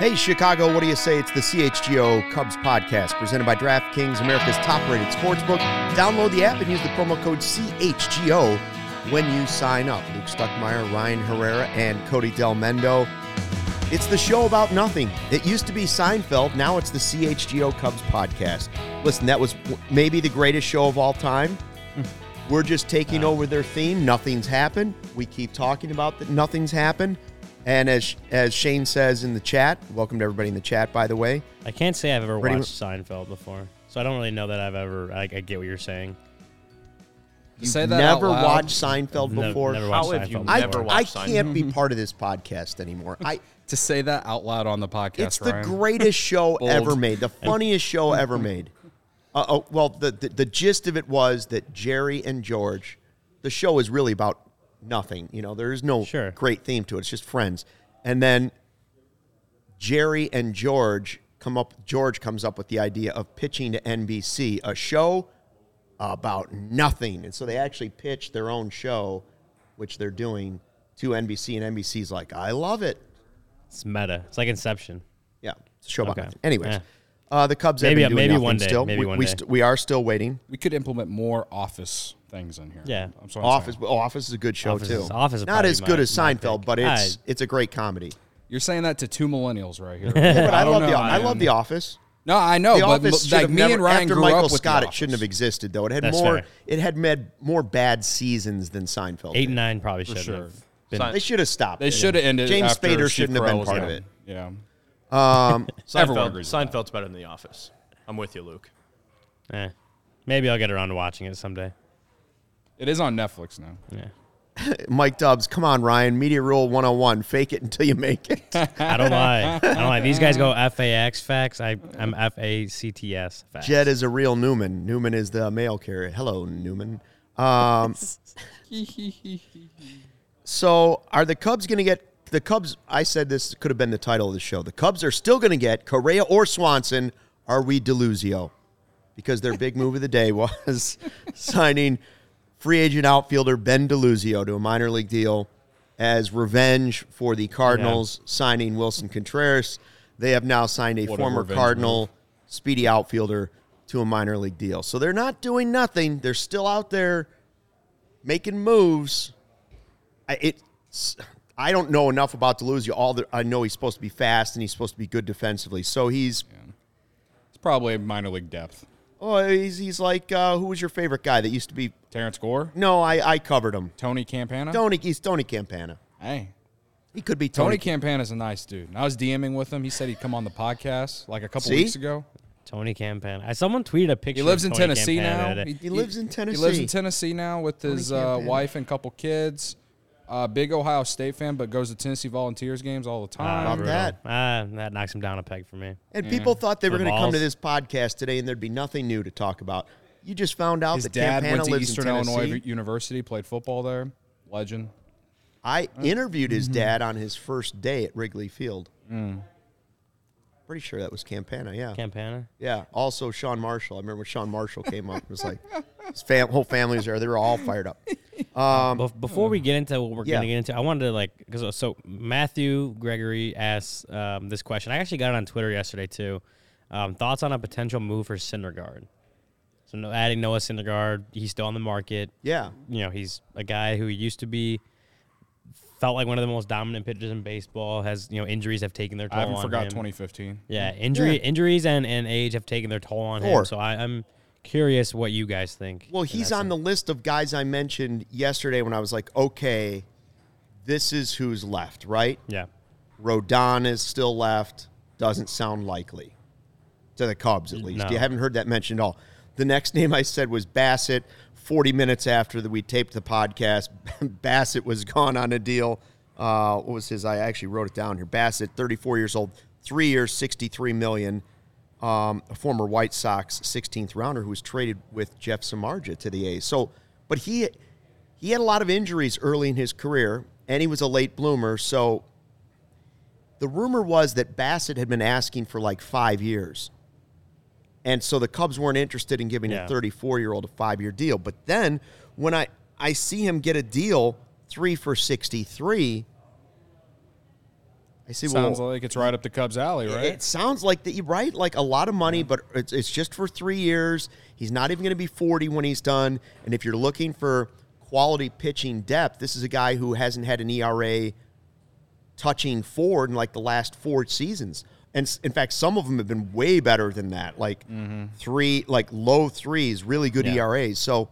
Hey, Chicago, what do you say? It's the CHGO Cubs podcast presented by DraftKings, America's top-rated sportsbook. Download the app and use the promo code CHGO when you sign up. Luke Stuckmeyer, Ryan Herrera, and Cody Del Mendo. It's the show about nothing. It used to be Seinfeld. Now it's the CHGO Cubs podcast. Listen, that was maybe the greatest show of all time. We're just taking over their theme. Nothing's happened. We keep talking about that nothing's happened. And as Shane says in the chat, welcome to everybody in the chat, by the way. I can't say I've ever watched Seinfeld before, so I don't really know that I've ever... I get what you're saying. You've never watched Seinfeld before? Never watched Seinfeld. I can't be part of this podcast anymore. To say that out loud on the podcast, it's Ryan. The greatest show ever made, the funniest show ever made. Well, the gist of it was that Jerry and George... The show is really about... nothing. You know, there is no great theme to it. It's just friends. And then Jerry and George comes up with the idea of pitching to NBC a show about nothing. And so they actually pitch their own show, which they're doing, to NBC, and NBC's like, I love it. It's meta. It's like Inception. Yeah. It's a show about nothing. Anyways. Yeah. The Cubs have been doing nothing one day, still. We are still waiting. We could implement more Office things in here. Yeah. I'm sorry, Office. Office is a good show, too. Office is not as good as Seinfeld, but it's a great comedy. You're saying that to two millennials right here. Yeah, but I love The Office. No, I know. The Office, like me and Ryan grew up with Scott, it shouldn't have existed, though. It had more bad seasons than Seinfeld. 8 and 9 probably should have. They should have stopped. They should have ended. James Spader shouldn't have been part of it. Yeah. Seinfeld's better than The Office. I'm with you, Luke. Maybe I'll get around to watching it someday. It is on Netflix now. Yeah. Mike Dubs, come on, Ryan. Media Rule 101. Fake it until you make it. I don't lie. These guys go FAX facts. I'm FACTS facts. Jed is a real Newman. Newman is the mail carrier. Hello, Newman. So are the Cubs going to get... The Cubs, I said this could have been the title of the show. The Cubs are still going to get Correa or Swanson. Are we DeLuzio? Because their big move of the day was signing free agent outfielder Ben DeLuzio to a minor league deal as revenge for the Cardinals signing Wilson Contreras. They have now signed a former Cardinal speedy outfielder to a minor league deal. So they're not doing nothing. They're still out there making moves. I don't know enough about DeLuzio. I know he's supposed to be fast and he's supposed to be good defensively. So it's probably minor league depth. Oh, he's like who was your favorite guy that used to be Terrence Gore? No, I covered him. Tony Campana. He's Tony Campana. Hey, he could be Tony. Tony Campana's a nice dude. And I was DMing with him. He said he'd come on the podcast like a couple weeks ago. Tony Campana. Someone tweeted a picture. He lives in Tennessee now. He lives in Tennessee. He lives in Tennessee now with his wife and couple kids. Big Ohio State fan, but goes to Tennessee Volunteers games all the time. That knocks him down a peg for me. And people thought they were going to come to this podcast today and there'd be nothing new to talk about. You just found out that Campana lives in Tennessee. His dad went to Eastern Illinois University, played football there. Legend. I interviewed his dad on his first day at Wrigley Field. Mm. Pretty sure that was Campana, yeah. Campana? Yeah. Also Sean Marshall. I remember when Sean Marshall came up. It was like his whole family's there. They were all fired up. Before we get into what we're going to get into, I wanted to because Matthew Gregory asked this question. I actually got it on Twitter yesterday too. Thoughts on a potential move for Syndergaard? So adding Noah Syndergaard, he's still on the market. Yeah. You know, he's a guy who used to be felt like one of the most dominant pitchers in baseball. Has, you know, injuries have taken their toll on him. I haven't forgot 2015. Yeah, injuries and age have taken their toll on him. So I'm curious what you guys think. Well, he's on the list of guys I mentioned yesterday when I was like, okay, this is who's left, right? Yeah. Rodon is still left. Doesn't sound likely to the Cubs, at least. No. You haven't heard that mentioned at all. The next name I said was Bassett. 40 minutes after we taped the podcast, Bassett was gone on a deal. What was his? I actually wrote it down here. Bassett, 34 years old, 3 years, $63 million. A former White Sox 16th rounder who was traded with Jeff Samardzija to the A's. So, but he had a lot of injuries early in his career, and he was a late bloomer. So the rumor was that Bassett had been asking for like 5 years. And so the Cubs weren't interested in giving a 34-year-old a 5-year deal. But then when I see him get a deal, 3 for $63, I see. Sounds like it's right up the Cubs' alley, right? It sounds like that. You're right, like a lot of money, but it's just for 3 years. He's not even going to be 40 when he's done. And if you're looking for quality pitching depth, this is a guy who hasn't had an ERA touching 4 in like the last 4 seasons. And in fact, some of them have been way better than that, like three, like low threes, really good ERAs. So,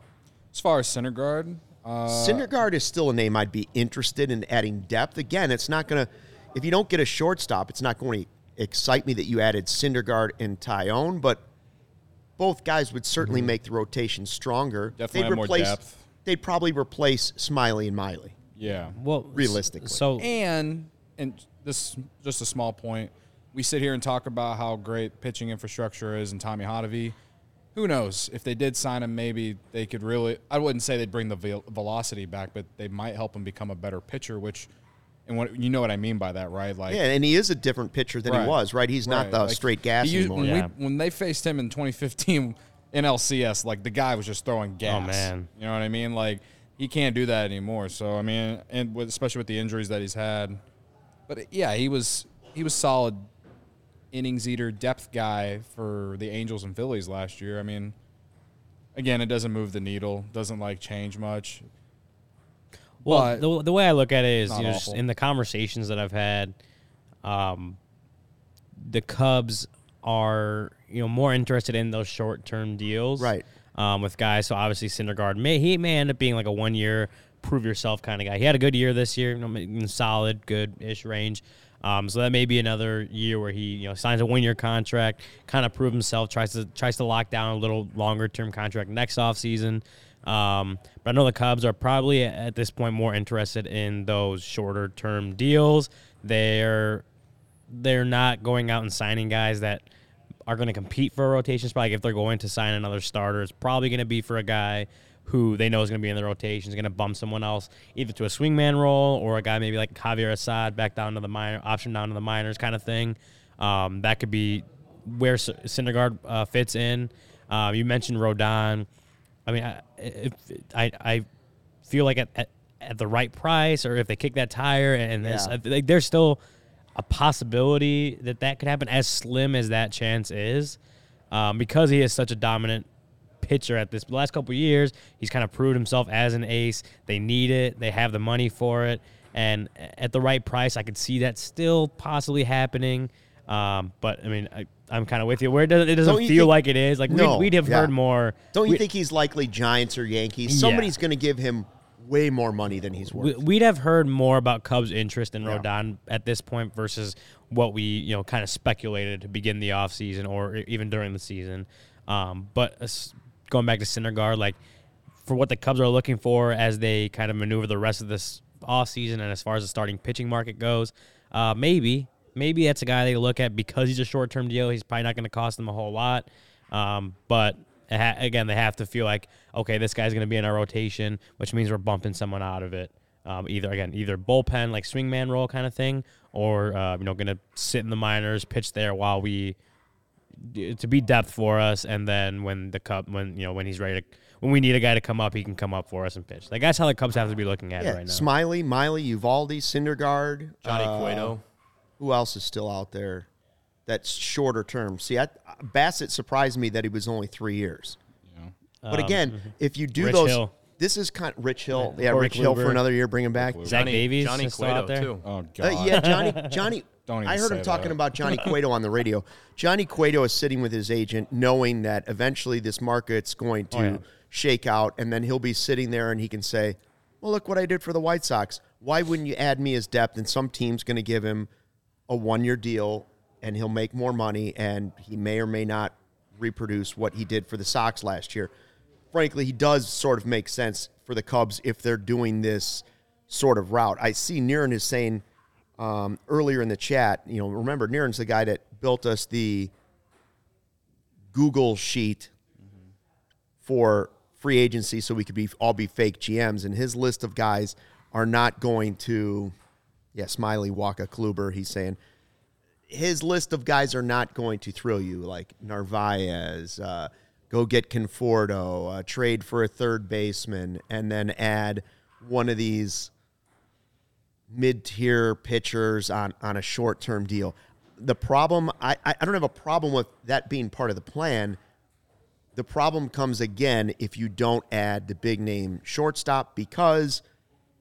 as far as Syndergaard is still a name I'd be interested in adding depth. Again, it's not going to, if you don't get a shortstop, it's not going to excite me that you added Syndergaard and Tyone, but both guys would certainly make the rotation stronger. Definitely have more depth. They'd probably replace Smiley and Miley. Yeah. Well, realistically. So, and this just a small point. We sit here and talk about how great pitching infrastructure is and Tommy Hottovy. Who knows? If they did sign him, maybe they could really – I wouldn't say they'd bring the velocity back, but they might help him become a better pitcher, which – and what, you know what I mean by that, right? Like, yeah, and he is a different pitcher than he was, right? He's not the straight gas anymore. When they faced him in 2015 in LCS, like the guy was just throwing gas. Oh, man. You know what I mean? Like he can't do that anymore. So, I mean, and especially with the injuries that he's had. But, yeah, he was solid – innings eater, depth guy for the Angels and Phillies last year. I mean, again, it doesn't move the needle, doesn't like change much. Well, the way I look at it is, you know, just in the conversations that I've had, the Cubs are, you know, more interested in those short-term deals, right? With guys, so obviously Syndergaard may end up being like a one-year prove-yourself kind of guy. He had a good year this year, in solid, good-ish range. So that may be another year where he, you know, signs a one-year contract, kind of prove himself, tries to lock down a little longer-term contract next offseason. But I know the Cubs are probably at this point more interested in those shorter-term deals. They're not going out and signing guys that are going to compete for a rotation spot. Like if they're going to sign another starter, it's probably going to be for a guy who they know is going to be in the rotation, is going to bump someone else either to a swingman role or a guy maybe like Javier Assad back down to the minor, option down to the minors kind of thing. That could be where Syndergaard fits in. You mentioned Rodon. I mean, I feel like at the right price or if they kick that tire and this, like there's still a possibility that could happen, as slim as that chance is, because he is such a dominant pitcher at this last couple of years. He's kind of proved himself as an ace. They need it. They have the money for it. And at the right price, I could see that still possibly happening. But, I mean, I'm kind of with you. Where it doesn't feel like it is. Like, no, we'd have heard more. Don't you think he's likely Giants or Yankees? Somebody's going to give him way more money than he's worth. We'd have heard more about Cubs' interest in Rodon at this point versus what we, you know, kind of speculated to begin the offseason or even during the season. But going back to Syndergaard, like for what the Cubs are looking for as they kind of maneuver the rest of this offseason and as far as the starting pitching market goes, maybe that's a guy they look at because he's a short-term deal. He's probably not going to cost them a whole lot. But again, they have to feel like, okay, this guy's going to be in our rotation, which means we're bumping someone out of it. Either bullpen, like swingman role kind of thing, or, you know, going to sit in the minors, pitch there while we, to be depth for us, and then when he's ready to, when we need a guy to come up, he can come up for us and pitch. Like that's how the Cubs have to be looking at it right now. Smiley, Miley, Uvalde, Syndergaard, Johnny Cueto. Who else is still out there that's shorter term? See, Bassett surprised me that he was only 3 years. Yeah. But again, if you do Rich Hill. This is kind of Rich Hill. Yeah, Rich Hill for another year. Bring him back. Zach Davies. Johnny Cueto, too. Oh, God. Yeah, Johnny. I heard him talking about Johnny Cueto on the radio. Johnny Cueto is sitting with his agent knowing that eventually this market's going to shake out, and then he'll be sitting there and he can say, well, look what I did for the White Sox. Why wouldn't you add me as depth? And some team's going to give him a one-year deal, and he'll make more money, and he may or may not reproduce what he did for the Sox last year. Frankly, he does sort of make sense for the Cubs if they're doing this sort of route. I see Niren is saying earlier in the chat, you know, remember, Niren's the guy that built us the Google sheet for free agency so we could be all be fake GMs, and his list of guys are not going to, Smiley, Waka, Kluber, he's saying. His list of guys are not going to thrill you, like Narvaez, go get Conforto, trade for a third baseman, and then add one of these mid-tier pitchers on a short-term deal. The problem, I don't have a problem with that being part of the plan. The problem comes, again, if you don't add the big-name shortstop, because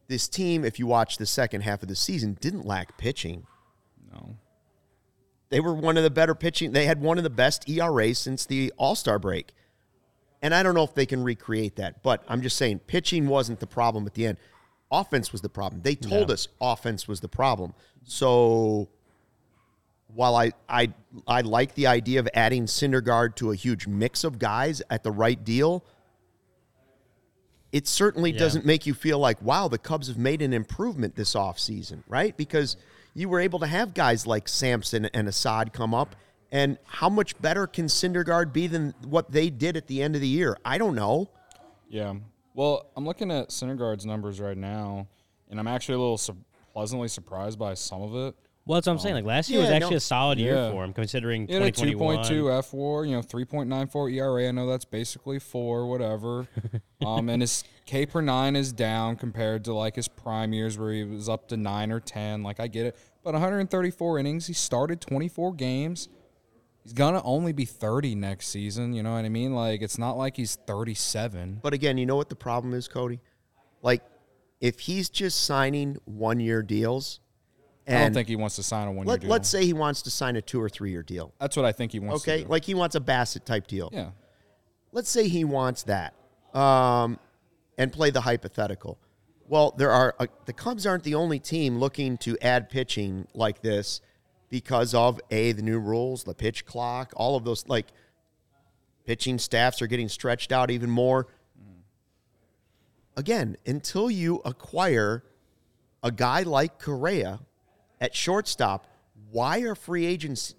this team, if you watch the second half of the season, didn't lack pitching. No. They were one of the better pitching. They had one of the best ERAs since the All-Star break. And I don't know if they can recreate that, but I'm just saying pitching wasn't the problem at the end. Offense was the problem. They told us offense was the problem. So while I like the idea of adding Syndergaard to a huge mix of guys at the right deal, it certainly doesn't make you feel like, wow, the Cubs have made an improvement this offseason, right? Because you were able to have guys like Sampson and Assad come up, and how much better can Syndergaard be than what they did at the end of the year? I don't know. Yeah. Well, I'm looking at Syndergaard's numbers right now, and I'm actually a little pleasantly surprised by some of it. Well, that's what I'm saying. Like last year was actually a solid year for him, considering 2021. 2.2 F4, 3.94 ERA. I know that's basically 4, whatever. And his K per 9 is down compared to like his prime years where he was up to 9 or 10. Like I get it, but 134 innings. He started 24 games. He's gonna only be 30 next season. You know what I mean? Like it's not like he's 37. But again, you know what the problem is, Cody? Like if he's just signing 1 year deals. And I don't think he wants to sign a one-year deal. Let's say he wants to sign a 2 or 3 year deal. That's what I think he wants to do. Like he wants a Bassett type deal. Yeah. Let's say he wants that and play the hypothetical. Well, there are the Cubs aren't the only team looking to add pitching like this because of, A, the new rules, the pitch clock, all of those. Like pitching staffs are getting stretched out even more. Again, until you acquire a guy like Correa at shortstop, why are free agents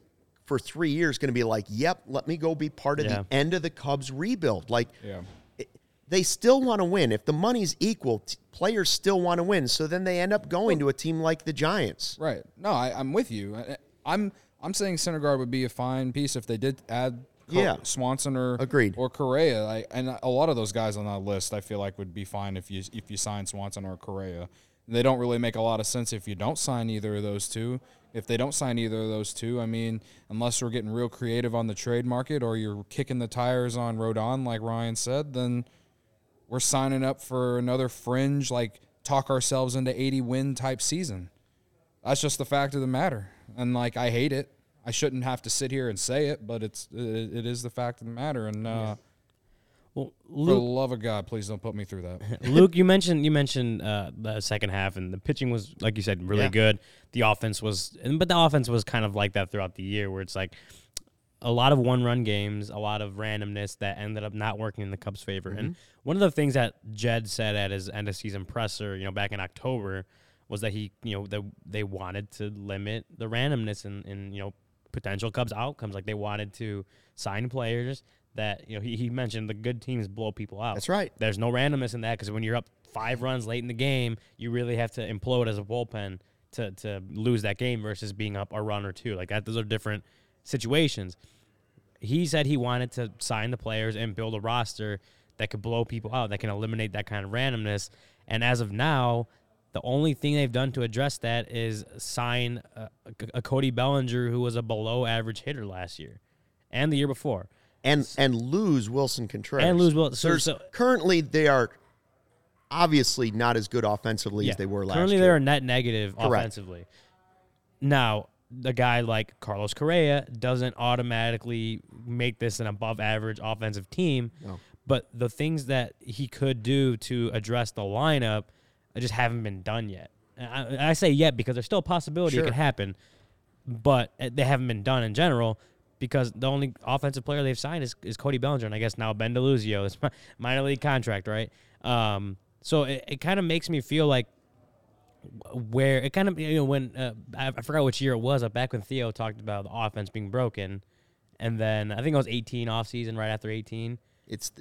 for 3 years going to be like, yep, let me go be part of the end of the Cubs rebuild? Like, they still want to win. If the money's equal, players still want to win. So then they end up going to a team like the Giants. Right. No, I'm with you. I'm saying Syndergaard would be a fine piece if they did add Swanson or or Correa. And a lot of those guys on that list, I feel like, would be fine if you sign Swanson or Correa. They don't really make a lot of sense if you don't sign either of those two. If they don't sign either of those two, I mean, unless we're getting real creative on the trade market or you're kicking the tires on Rodon, like Ryan said, then we're signing up for another fringe, like talk ourselves into 80-win type season. That's just the fact of the matter. And, like, I hate it. I shouldn't have to sit here and say it, but it is the fact of the matter. And well, Luke, for the love of God, please don't put me through that. Luke, you mentioned the second half, and the pitching was, like you said, really good. The offense was, but the offense was kind of like that throughout the year, where it's like a lot of one-run games, a lot of randomness that ended up not working in the Cubs' favor. Mm-hmm. And one of the things that Jed said at his end-of-season presser, back in October, was that he, they wanted to limit the randomness in potential Cubs outcomes. Like they wanted to sign players that, he mentioned the good teams blow people out. That's right. There's no randomness in that because when you're up 5 runs late in the game, you really have to implode as a bullpen to lose that game versus being up a run or two. Like, those are different situations. He said he wanted to sign the players and build a roster that could blow people out, that can eliminate that kind of randomness. And as of now, the only thing they've done to address that is sign a Cody Bellinger, who was a below-average hitter last year and the year before. And lose Wilson Contreras. And lose Wilson. So, currently, they are obviously not as good offensively as they were last year. Currently, they're a net negative offensively. Now, the guy like Carlos Correa doesn't automatically make this an above-average offensive team. No. But the things that he could do to address the lineup just haven't been done yet. I say yet because there's still a possibility it could happen, but they haven't been done in general because the only offensive player they've signed is Cody Bellinger, and I guess now Ben DeLuzio. It's a minor league contract, right? So it kind of makes me feel like where it kind of, you know, when I forgot which year it was, back when Theo talked about the offense being broken, and then I think it was 18 offseason, right after 18.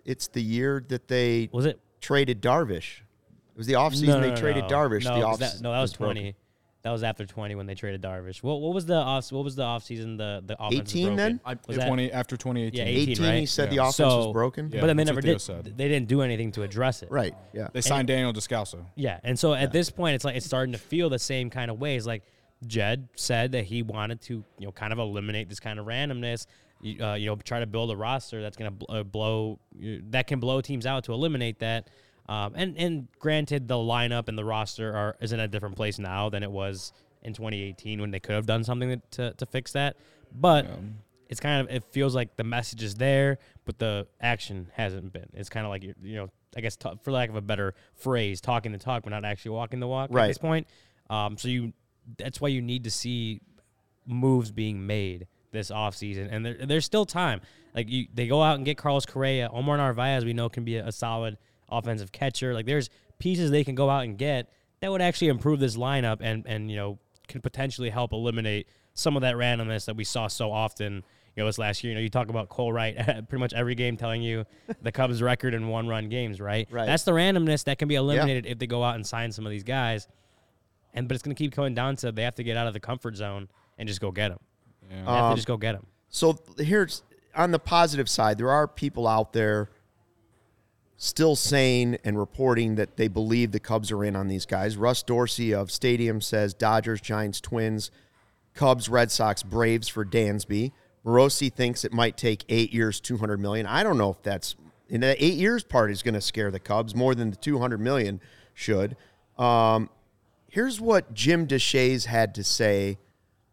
It's the year that they traded Darvish. It was the offseason Darvish. That was 20. Broken. That was after 20 when they traded Darvish. What was the offseason the offense 18 was then? After 2018. Yeah, 18, right? He said the offense was broken. Yeah, but then they never did. They didn't do anything to address it. Right, yeah. They signed Daniel Descalso. Yeah, and so at this point, it's like it's starting to feel the same kind of ways. Like Jed said that he wanted to, you know, kind of eliminate this kind of randomness. You know, try to build a roster that's going to blow teams out to eliminate that. And granted, the lineup and the roster is in a different place now than it was in 2018 when they could have done something to fix that. But it's kind of, it feels like the message is there, but the action hasn't been. It's kind of like, you know, I guess for lack of a better phrase, talking the talk but not actually walking the walk at this point. So that's why you need to see moves being made this offseason. And there's still time. Like they go out and get Carlos Correa. Omar Narvaez, we know, can be a solid offensive catcher. Like there's pieces they can go out and get that would actually improve this lineup and you know, can potentially help eliminate some of that randomness that we saw so often, you know, this last year. You know, you talk about Cole Wright pretty much every game telling you the Cubs record in one-run games, right? Right. That's the randomness that can be eliminated if they go out and sign some of these guys. But it's going to keep coming down to they have to get out of the comfort zone and just go get them. Yeah. They have to just go get them. So here's, on the positive side, there are people out there still saying and reporting that they believe the Cubs are in on these guys. Russ Dorsey of Stadium says Dodgers, Giants, Twins, Cubs, Red Sox, Braves for Dansby. Morosi thinks it might take 8 years, $200 million. I don't know if that's, in the 8 years part is going to scare the Cubs more than the $200 million should. Here's what Jim Deshaies had to say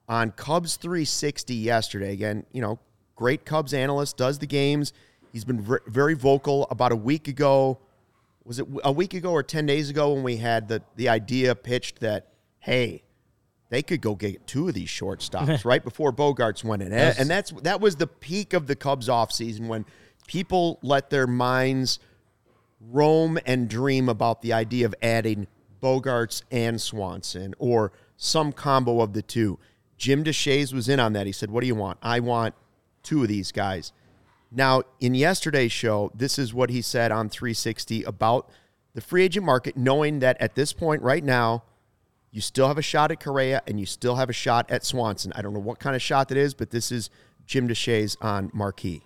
on Cubs 360 yesterday. Again, you know, great Cubs analyst, does the games. He's been very vocal. About a week ago, was it a week ago or 10 days ago when we had the idea pitched that, hey, they could go get two of these shortstops right before Bogarts went in. Yes. And that was the peak of the Cubs offseason when people let their minds roam and dream about the idea of adding Bogarts and Swanson or some combo of the two. Jim Deshaies was in on that. He said, what do you want? I want two of these guys. Now, in yesterday's show, this is what he said on 360 about the free agent market, knowing that at this point right now, you still have a shot at Correa and you still have a shot at Swanson. I don't know what kind of shot that is, but this is Jim Deshaies on Marquee.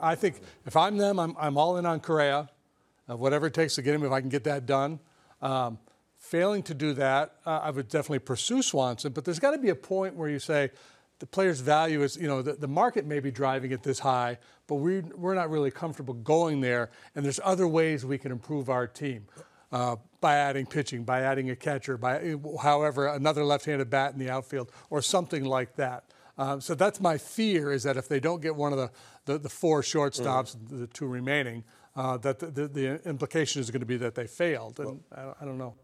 I think if I'm them, I'm all in on Correa, whatever it takes to get him, if I can get that done. Failing to do that, I would definitely pursue Swanson, but there's got to be a point where you say, the player's value is, you know, the market may be driving it this high, but we're not really comfortable going there, and there's other ways we can improve our team by adding pitching, by adding a catcher, by however, another left-handed bat in the outfield or something like that. So that's my fear, is that if they don't get one of the four shortstops, the two remaining, that the implication is going to be that they failed, and I don't know.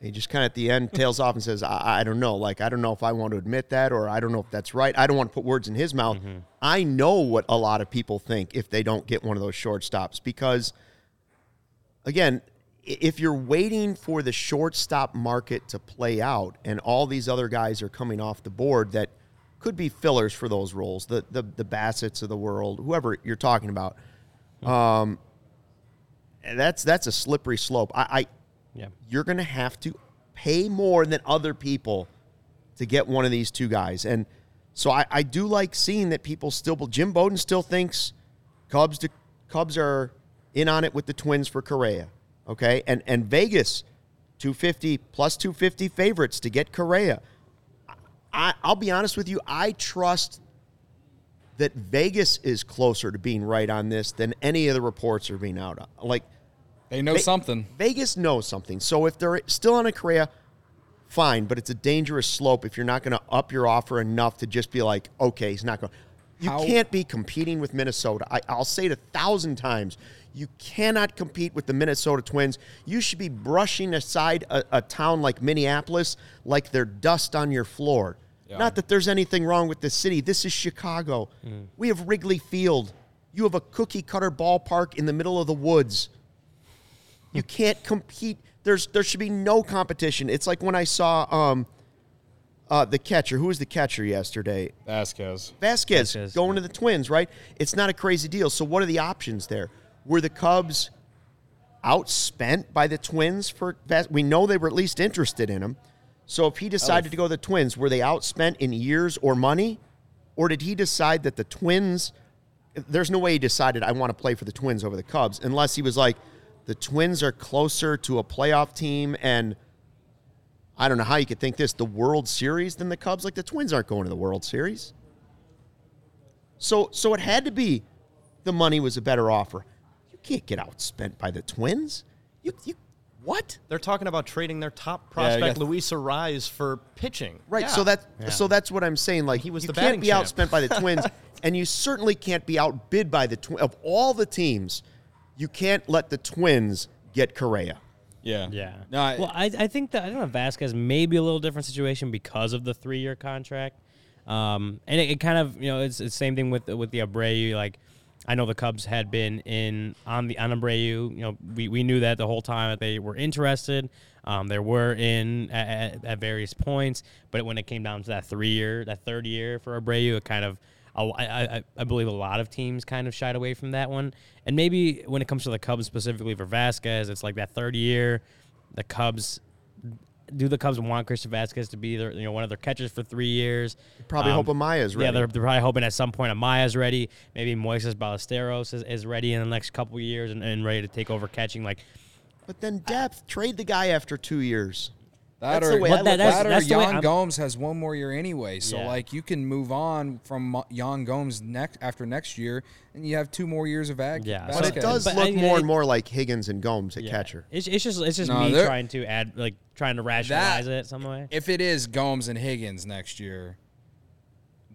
He just kind of at the end tails off and says, I don't know. Like, I don't know if I want to admit that, or I don't know if that's right. I don't want to put words in his mouth. Mm-hmm. I know what a lot of people think if they don't get one of those shortstops because, again, if you're waiting for the shortstop market to play out and all these other guys are coming off the board that could be fillers for those roles, the Bassetts of the world, whoever you're talking about, that's a slippery slope. You're going to have to pay more than other people to get one of these two guys. And so I do like seeing that people still – Jim Bowden still thinks Cubs are in on it with the Twins for Correa, okay? And Vegas, 250, plus 250 favorites to get Correa. I'll be honest with you. I trust that Vegas is closer to being right on this than any of the reports are being out on. Like, they know something. Vegas knows something. So if they're still on a Correa, fine, but it's a dangerous slope if you're not going to up your offer enough to just be like, okay, he's not going. You can't be competing with Minnesota. I'll say it 1,000 times. You cannot compete with the Minnesota Twins. You should be brushing aside a town like Minneapolis like they're dust on your floor. Yeah. Not that there's anything wrong with this city. This is Chicago. Mm. We have Wrigley Field. You have a cookie-cutter ballpark in the middle of the woods. You can't compete. There should be no competition. It's like when I saw the catcher. Who was the catcher yesterday? Vasquez. Going to the Twins, right? It's not a crazy deal. So what are the options there? Were the Cubs outspent by the Twins for Vasquez? We know they were at least interested in him. So if he decided to go to the Twins, were they outspent in years or money? Or did he decide that the Twins – there's no way he decided, I want to play for the Twins over the Cubs, unless he was like, the Twins are closer to a playoff team, and I don't know how you could think this, the World Series than the Cubs. Like, the Twins aren't going to the World Series. So it had to be the money was a better offer. You can't get outspent by the Twins. You what? They're talking about trading their top prospect, Luis Arraez, for pitching. Right, yeah. So that's what I'm saying. Like, he was you the can't be champ. Outspent by the Twins, and you certainly can't be outbid by the Twins. Of all the teams, you can't let the Twins get Correa. Yeah. No, I think that, I don't know, Vasquez may be a little different situation because of the 3-year contract. And it kind of, you know, it's the same thing with the Abreu. Like, I know the Cubs had been on Abreu. You know, we knew that the whole time that they were interested. They were in at various points, but when it came down to that third year for Abreu, it kind of, I believe a lot of teams kind of shied away from that one. And maybe when it comes to the Cubs specifically for Vasquez, it's like that third year, the Cubs do the Cubs want Christian Vasquez to be their, you know, one of their catchers for 3 years? Probably hope Amaya's ready. Yeah, they're probably hoping at some point Amaya's ready. Maybe Moises Ballesteros is ready in the next couple of years and ready to take over catching. Like, but then depth, trade the guy after 2 years. Yan Gomes has one more year anyway, so like you can move on from Yan Gomes after next year, and you have 2 more years of act. Yeah, but it does look more and more like Higgins and Gomes at catcher. It's just me trying to rationalize it some way. If it is Gomes and Higgins next year,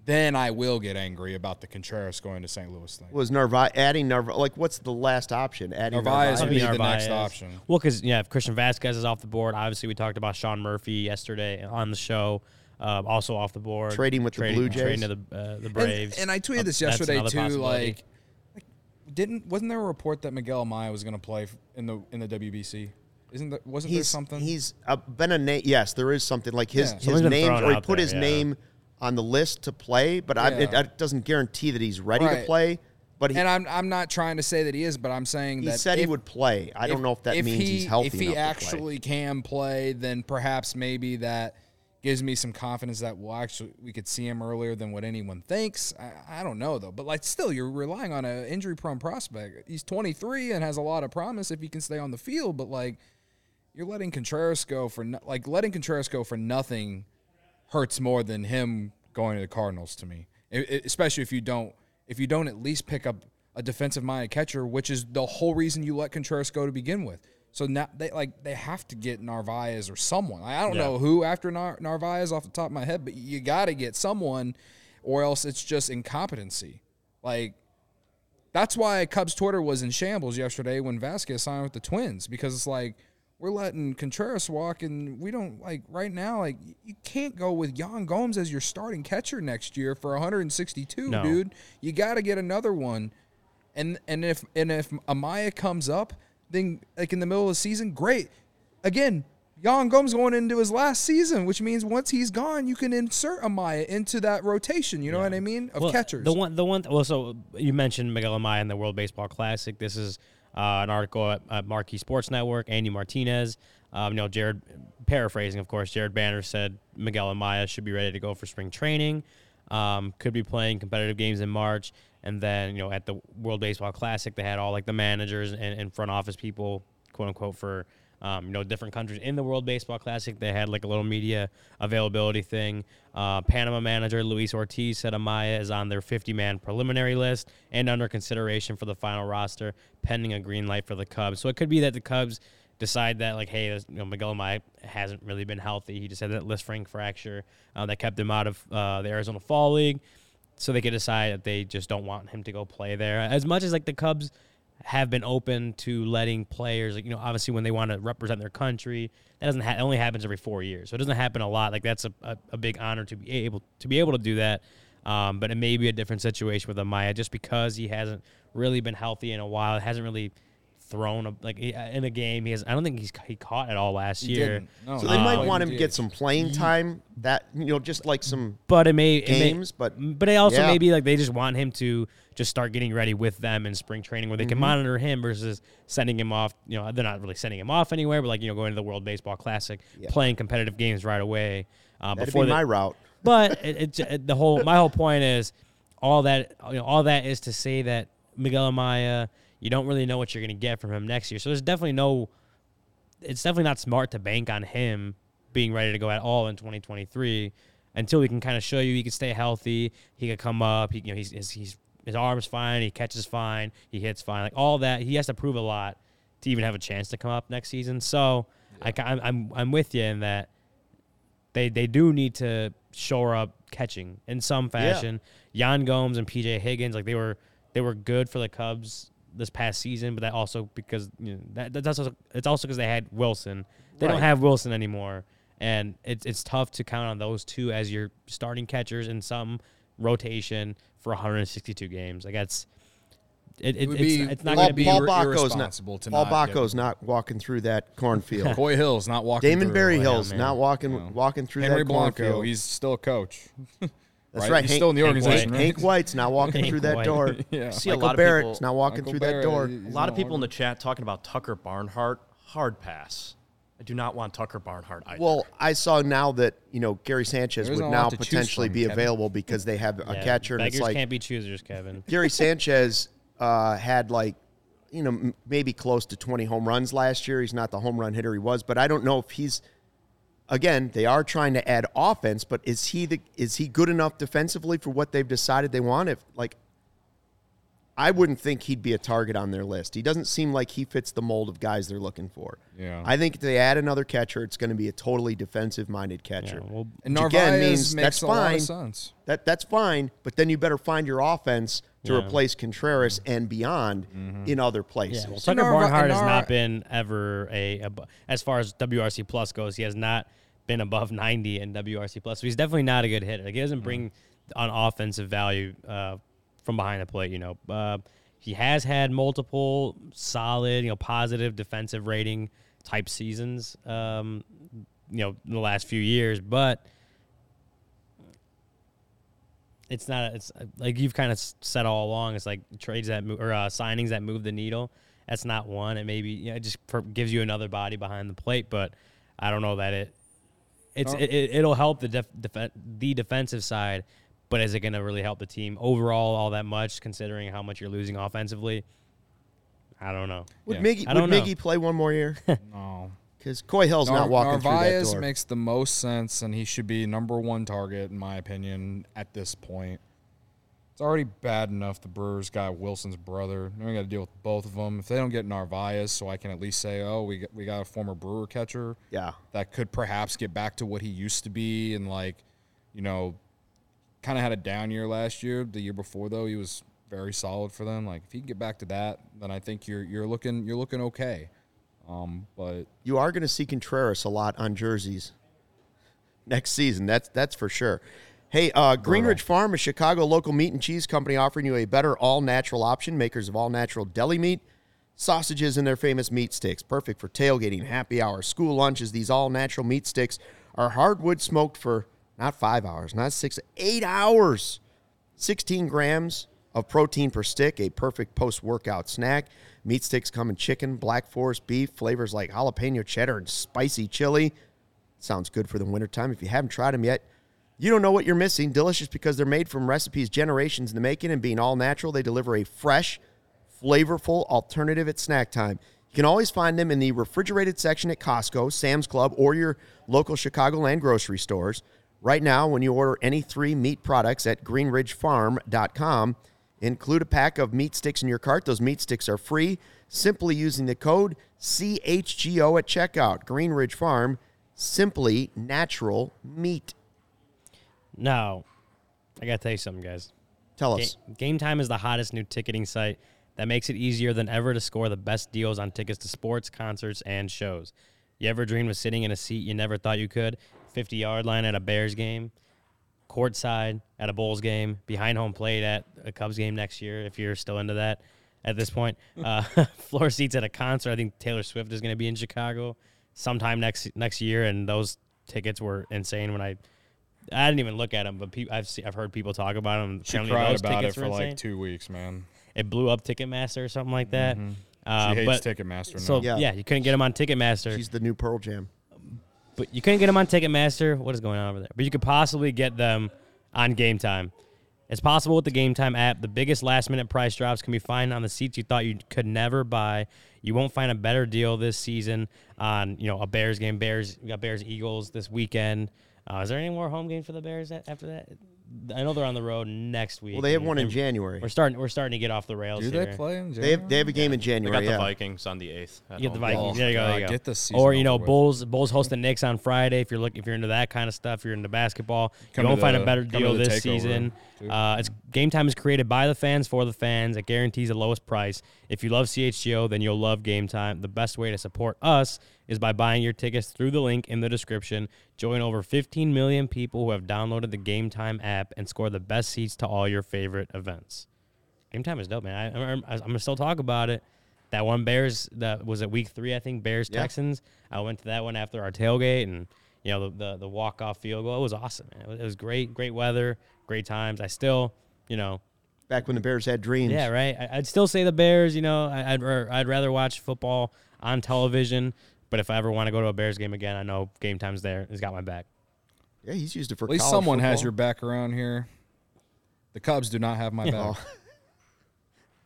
then I will get angry about the Contreras going to St. Louis thing. Was Narvaez adding Narvaez? Like, what's the last option? Adding Narvaez would be the next option. Well, because if Christian Vasquez is off the board, obviously we talked about Sean Murphy yesterday on the show, also off the board. Trading with the Blue Jays, trading to the Braves. And I tweeted this yesterday too. Wasn't there a report that Miguel Amaya was going to play in the WBC? Wasn't there something? He's been a name. Yes, there is something like his name, or he put his name on the list to play, but it doesn't guarantee that he's ready to play. But I'm not trying to say that he is, but I'm saying that he said he would play. I don't know if that means he's healthy. If he actually can play, then perhaps maybe that gives me some confidence that we could see him earlier than what anyone thinks. I don't know though, but still, you're relying on an injury-prone prospect. He's 23 and has a lot of promise if he can stay on the field, but you're letting Contreras go for nothing. Hurts more than him going to the Cardinals to me, especially if you don't at least pick up a defensive-minded catcher, which is the whole reason you let Contreras go to begin with. So now they have to get Narvaez or someone. I don't know who after Narvaez off the top of my head, but you got to get someone, or else it's just incompetency. That's why Cubs Twitter was in shambles yesterday when Vasquez signed with the Twins, because it's like, we're letting Contreras walk, and we don't, right now, you can't go with Yan Gomes as your starting catcher next year for 162, no. Dude. You got to get another one. And if Amaya comes up, then, in the middle of the season, great. Again, Yan Gomes going into his last season, which means once he's gone, you can insert Amaya into that rotation, you know what I mean, of catchers. So you mentioned Miguel Amaya in the World Baseball Classic. This is an article at Marquee Sports Network. Andy Martinez, Jared, paraphrasing, of course, Jared Banner said Miguel Amaya should be ready to go for spring training, could be playing competitive games in March, and then at the World Baseball Classic they had all the managers and front office people, quote unquote, for different countries in the World Baseball Classic. They had like a little media availability thing. Panama manager Luis Ortiz said Amaya is on their 50-man preliminary list and under consideration for the final roster, pending a green light for the Cubs. So it could be that the Cubs decide that, like, hey, Miguel Amaya hasn't really been healthy. He just had that Lisfranc fracture that kept him out of the Arizona Fall League. So they could decide that they just don't want him to go play there. As much as, like, the Cubs have been open to letting players, like, you know, obviously when they want to represent their country, that doesn't it only happens every 4 years, so it doesn't happen a lot. Like, that's a big honor to be able to do that. But it may be a different situation with Amaya just because he hasn't really been healthy in a while. It hasn't really thrown in a game. He has. I don't think he caught at all last year. No. So they might want him to get some playing time. That, you know, just like some. But it may games, it may, but it also may be like they just want him to just start getting ready with them in spring training where they can monitor him versus sending him off. You know, they're not really sending him off anywhere, but, like, you know, going to the World Baseball Classic, playing competitive games right away. That'd be my route. But my whole point is all that is to say that Miguel Amaya, you don't really know what you're going to get from him next year. So there's definitely it's definitely not smart to bank on him being ready to go at all in 2023 until we can kind of show you he can stay healthy, he could come up, his arm's fine, he catches fine, he hits fine, like all that. He has to prove a lot to even have a chance to come up next season. So I'm with you in that they do need to shore up catching in some fashion. Yeah. Yan Gomes and P.J. Higgins, like they were good for the Cubs this past season, but that also because, you know, it's also because they had Wilson. They don't have Wilson anymore, and it's tough to count on those two as your starting catchers in some rotation for 162 games. Like that's it's not going to be irresponsible to not. Paul Baco's not walking through that cornfield. Coy Hill's not walking. Damon Berry Hill's not walking through that cornfield. Blanco, he's still a coach. That's right. He's still in the organization. Hank White's not walking through that door. Yeah. See a lot of Barrett's not walking through that door. A lot of people in the chat talking about Tucker Barnhart. Hard pass. I do not want Tucker Barnhart either. Well, I saw now that, you know, Gary Sanchez would now potentially be available because they have a catcher. Beggars can't be choosers, Kevin. Gary Sanchez had maybe close to 20 home runs last year. He's not the home run hitter he was, but I don't know if he's. Again, they are trying to add offense, but is he good enough defensively for what they've decided they want? If, like, I wouldn't think he'd be a target on their list. He doesn't seem like he fits the mold of guys they're looking for. Yeah, I think if they add another catcher, it's going to be a totally defensive-minded catcher. Yeah, well, and Narvaez means makes a lot of sense. That's fine, but then you better find your offense to replace Contreras and beyond in other places. Yeah, well, Tucker Barnhart has not been ever as far as WRC Plus goes, he has not been above 90 in WRC Plus, so he's definitely not a good hitter. Like, he doesn't bring on offensive value from behind the plate, you know. He has had multiple solid, you know, positive defensive rating type seasons, you know, in the last few years, but it's like you've kind of said all along. It's like trades that move, or signings that move the needle. That's not one. It maybe, you know, it just gives you another body behind the plate. But I don't know that it'll help the defensive side. But is it going to really help the team overall all that much, considering how much you're losing offensively? I don't know. Would Miggy play one more year? No. Because Coy Hill's not walking Narvaez through that door. Makes the most sense, and he should be number one target, in my opinion, at this point. It's already bad enough the Brewers got Wilson's brother. Now we got to deal with both of them. If they don't get Narvaez, so I can at least say, oh, we got a former Brewer catcher. Yeah. That could perhaps get back to what he used to be and, like, you know, kind of had a down year last year. The year before, though, he was very solid for them. Like, if he can get back to that, then I think you're looking okay. But you are going to see Contreras a lot on jerseys next season. That's for sure. Hey, Greenridge Farm, a Chicago local meat and cheese company, offering you a better all-natural option. Makers of all-natural deli meat, sausages, and their famous meat sticks. Perfect for tailgating, happy hour, school lunches. These all-natural meat sticks are hardwood smoked for not 5 hours, not 6, 8 hours. 16 grams of protein per stick, a perfect post-workout snack. Meat sticks come in chicken, black forest beef, flavors like jalapeno cheddar and spicy chili. Sounds good for the wintertime. If you haven't tried them yet, you don't know what you're missing. Delicious because they're made from recipes generations in the making, and being all natural, they deliver a fresh, flavorful alternative at snack time. You can always find them in the refrigerated section at Costco, Sam's Club, or your local Chicagoland grocery stores. Right now, when you order any three meat products at greenridgefarm.com, include a pack of meat sticks in your cart. Those meat sticks are free simply using the code CHGO at checkout. Green Ridge Farm, simply natural meat. Now, I got to tell you something, guys. Tell us. Game Time is the hottest new ticketing site that makes it easier than ever to score the best deals on tickets to sports, concerts, and shows. You ever dreamed of sitting in a seat you never thought you could? 50-yard line at a Bears game, courtside at a Bulls game, behind home plate at a Cubs game next year, if you're still into that at this point. Floor seats at a concert. I think Taylor Swift is going to be in Chicago sometime next year, and those tickets were insane when I didn't even look at them, but I've heard people talk about them. She cried about it for like 2 weeks, man. It blew up Ticketmaster or something like that. Mm-hmm. She hates Ticketmaster now. So, yeah, you couldn't get them on Ticketmaster. She's the new Pearl Jam. But you couldn't get them on Ticketmaster. What is going on over there? But you could possibly get them on Game Time. It's possible with the Game Time app. The biggest last-minute price drops can be found on the seats you thought you could never buy. You won't find a better deal this season on, a Bears game. We got Bears-Eagles this weekend. Is there any more home game for the Bears after that? I know they're on the road next week. Well, they have one in January. We're starting to get off the rails. They play in January? They have a game in January. They got the Vikings on the 8th. You got the Vikings. There you go. Get the season or Bulls host the Knicks on Friday. If you're into that kind of stuff, you're into basketball. You won't find a better deal this season. Game Time is created by the fans for the fans. It guarantees the lowest price. If you love CHGO, then you'll love Game Time. The best way to support us is by buying your tickets through the link in the description. Join over 15 million people who have downloaded the Game Time app and score the best seats to all your favorite events. Game Time is dope, man. I'm going to still talk about it. That one Bears, that was at week 3, I think, Bears-Texans. Yeah. I went to that one after our tailgate, and the walk-off field goal. It was awesome, man. It was great weather, great times. I still, Back when the Bears had dreams. Yeah, right. I'd still say the Bears, I'd rather watch football on television. But if I ever want to go to a Bears game again, I know Game Time's there. He's got my back. Yeah, he's used it for college football. At least someone has your back around here. The Cubs do not have my back.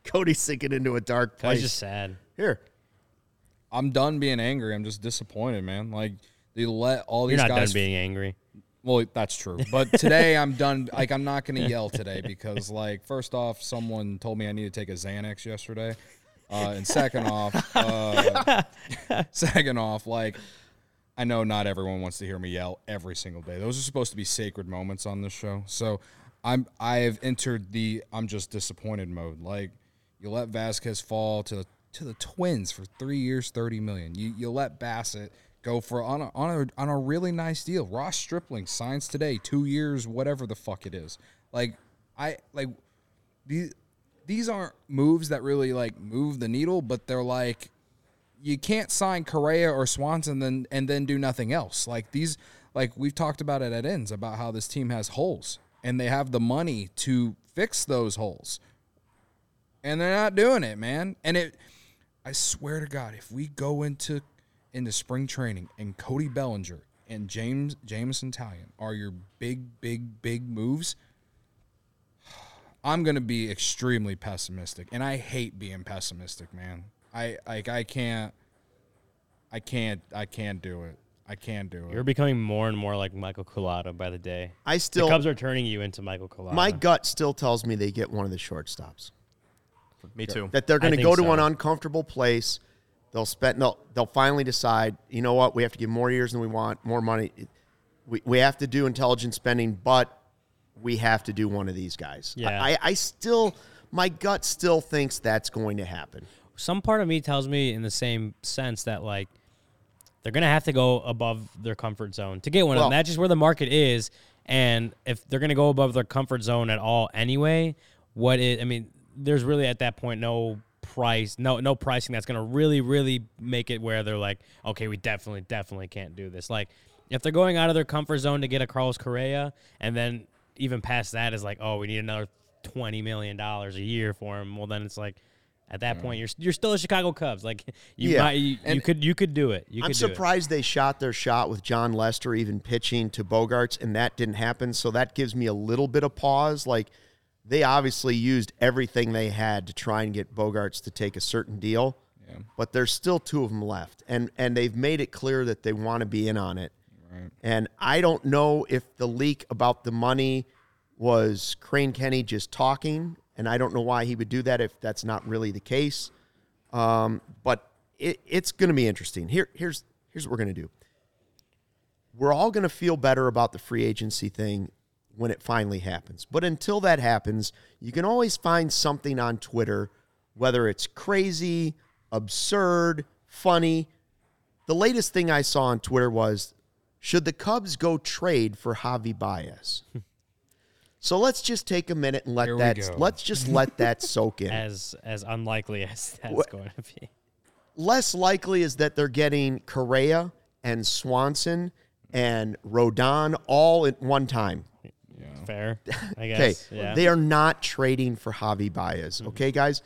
Cody's sinking into a dark place. Cody's just sad. Here. I'm done being angry. I'm just disappointed, man. Like, they let all these guys... You're not done being angry. Well, that's true. But today I'm done. Like, I'm not going to yell today because, first off, someone told me I need to take a Xanax yesterday. And second off, I know not everyone wants to hear me yell every single day. Those are supposed to be sacred moments on this show. So I have entered the I'm just disappointed mode. You let Vasquez fall to the Twins for 3 years, $30 million. You let Bassett go for on a really nice deal. Ross Stripling signs today, 2 years, whatever the fuck it is. These aren't moves that really, move the needle, but they're you can't sign Correa or Swanson and then do nothing else. We've talked about it at ends, about how this team has holes, and they have the money to fix those holes. And they're not doing it, man. And I swear to God, if we go into spring training and Cody Bellinger and Jameson Taillon are your big, big, big moves – I'm going to be extremely pessimistic, and I hate being pessimistic, man. I can't do it. You're becoming more and more like Michael Cullata by the day. The Cubs are turning you into Michael Cullata. My gut still tells me they get one of the shortstops. Me too. That they're going to go to an uncomfortable place. They'll finally decide, you know what, we have to give more years than we want, more money. We have to do intelligent spending, but we have to do one of these guys. Yeah. My gut still thinks that's going to happen. Some part of me tells me in the same sense that, they're going to have to go above their comfort zone to get one of them. That's just where the market is. And if they're going to go above their comfort zone at all anyway, there's really at that point no price, no pricing that's going to really, really make it where they're like, okay, we definitely, definitely can't do this. If they're going out of their comfort zone to get a Carlos Correa and then – even past that is we need another $20 million a year for him. Well, then it's at that point, you're still the Chicago Cubs. You could do it. I'm surprised they shot their shot with John Lester even pitching to Bogarts, and that didn't happen. So that gives me a little bit of pause. They obviously used everything they had to try and get Bogarts to take a certain deal. Yeah. Yeah. But there's still two of them left, and they've made it clear that they want to be in on it. Right. And I don't know if the leak about the money was Crane Kenny just talking, and I don't know why he would do that if that's not really the case. But it's going to be interesting. Here's what we're going to do. We're all going to feel better about the free agency thing when it finally happens. But until that happens, you can always find something on Twitter, whether it's crazy, absurd, funny. The latest thing I saw on Twitter was, should the Cubs go trade for Javi Baez? So let's just take a minute and let that soak in. As unlikely as that's going to be. Less likely is that they're getting Correa and Swanson and Rodon all at one time. Yeah. Fair, I guess. Okay, yeah. They are not trading for Javi Baez. Mm-hmm. Okay, guys?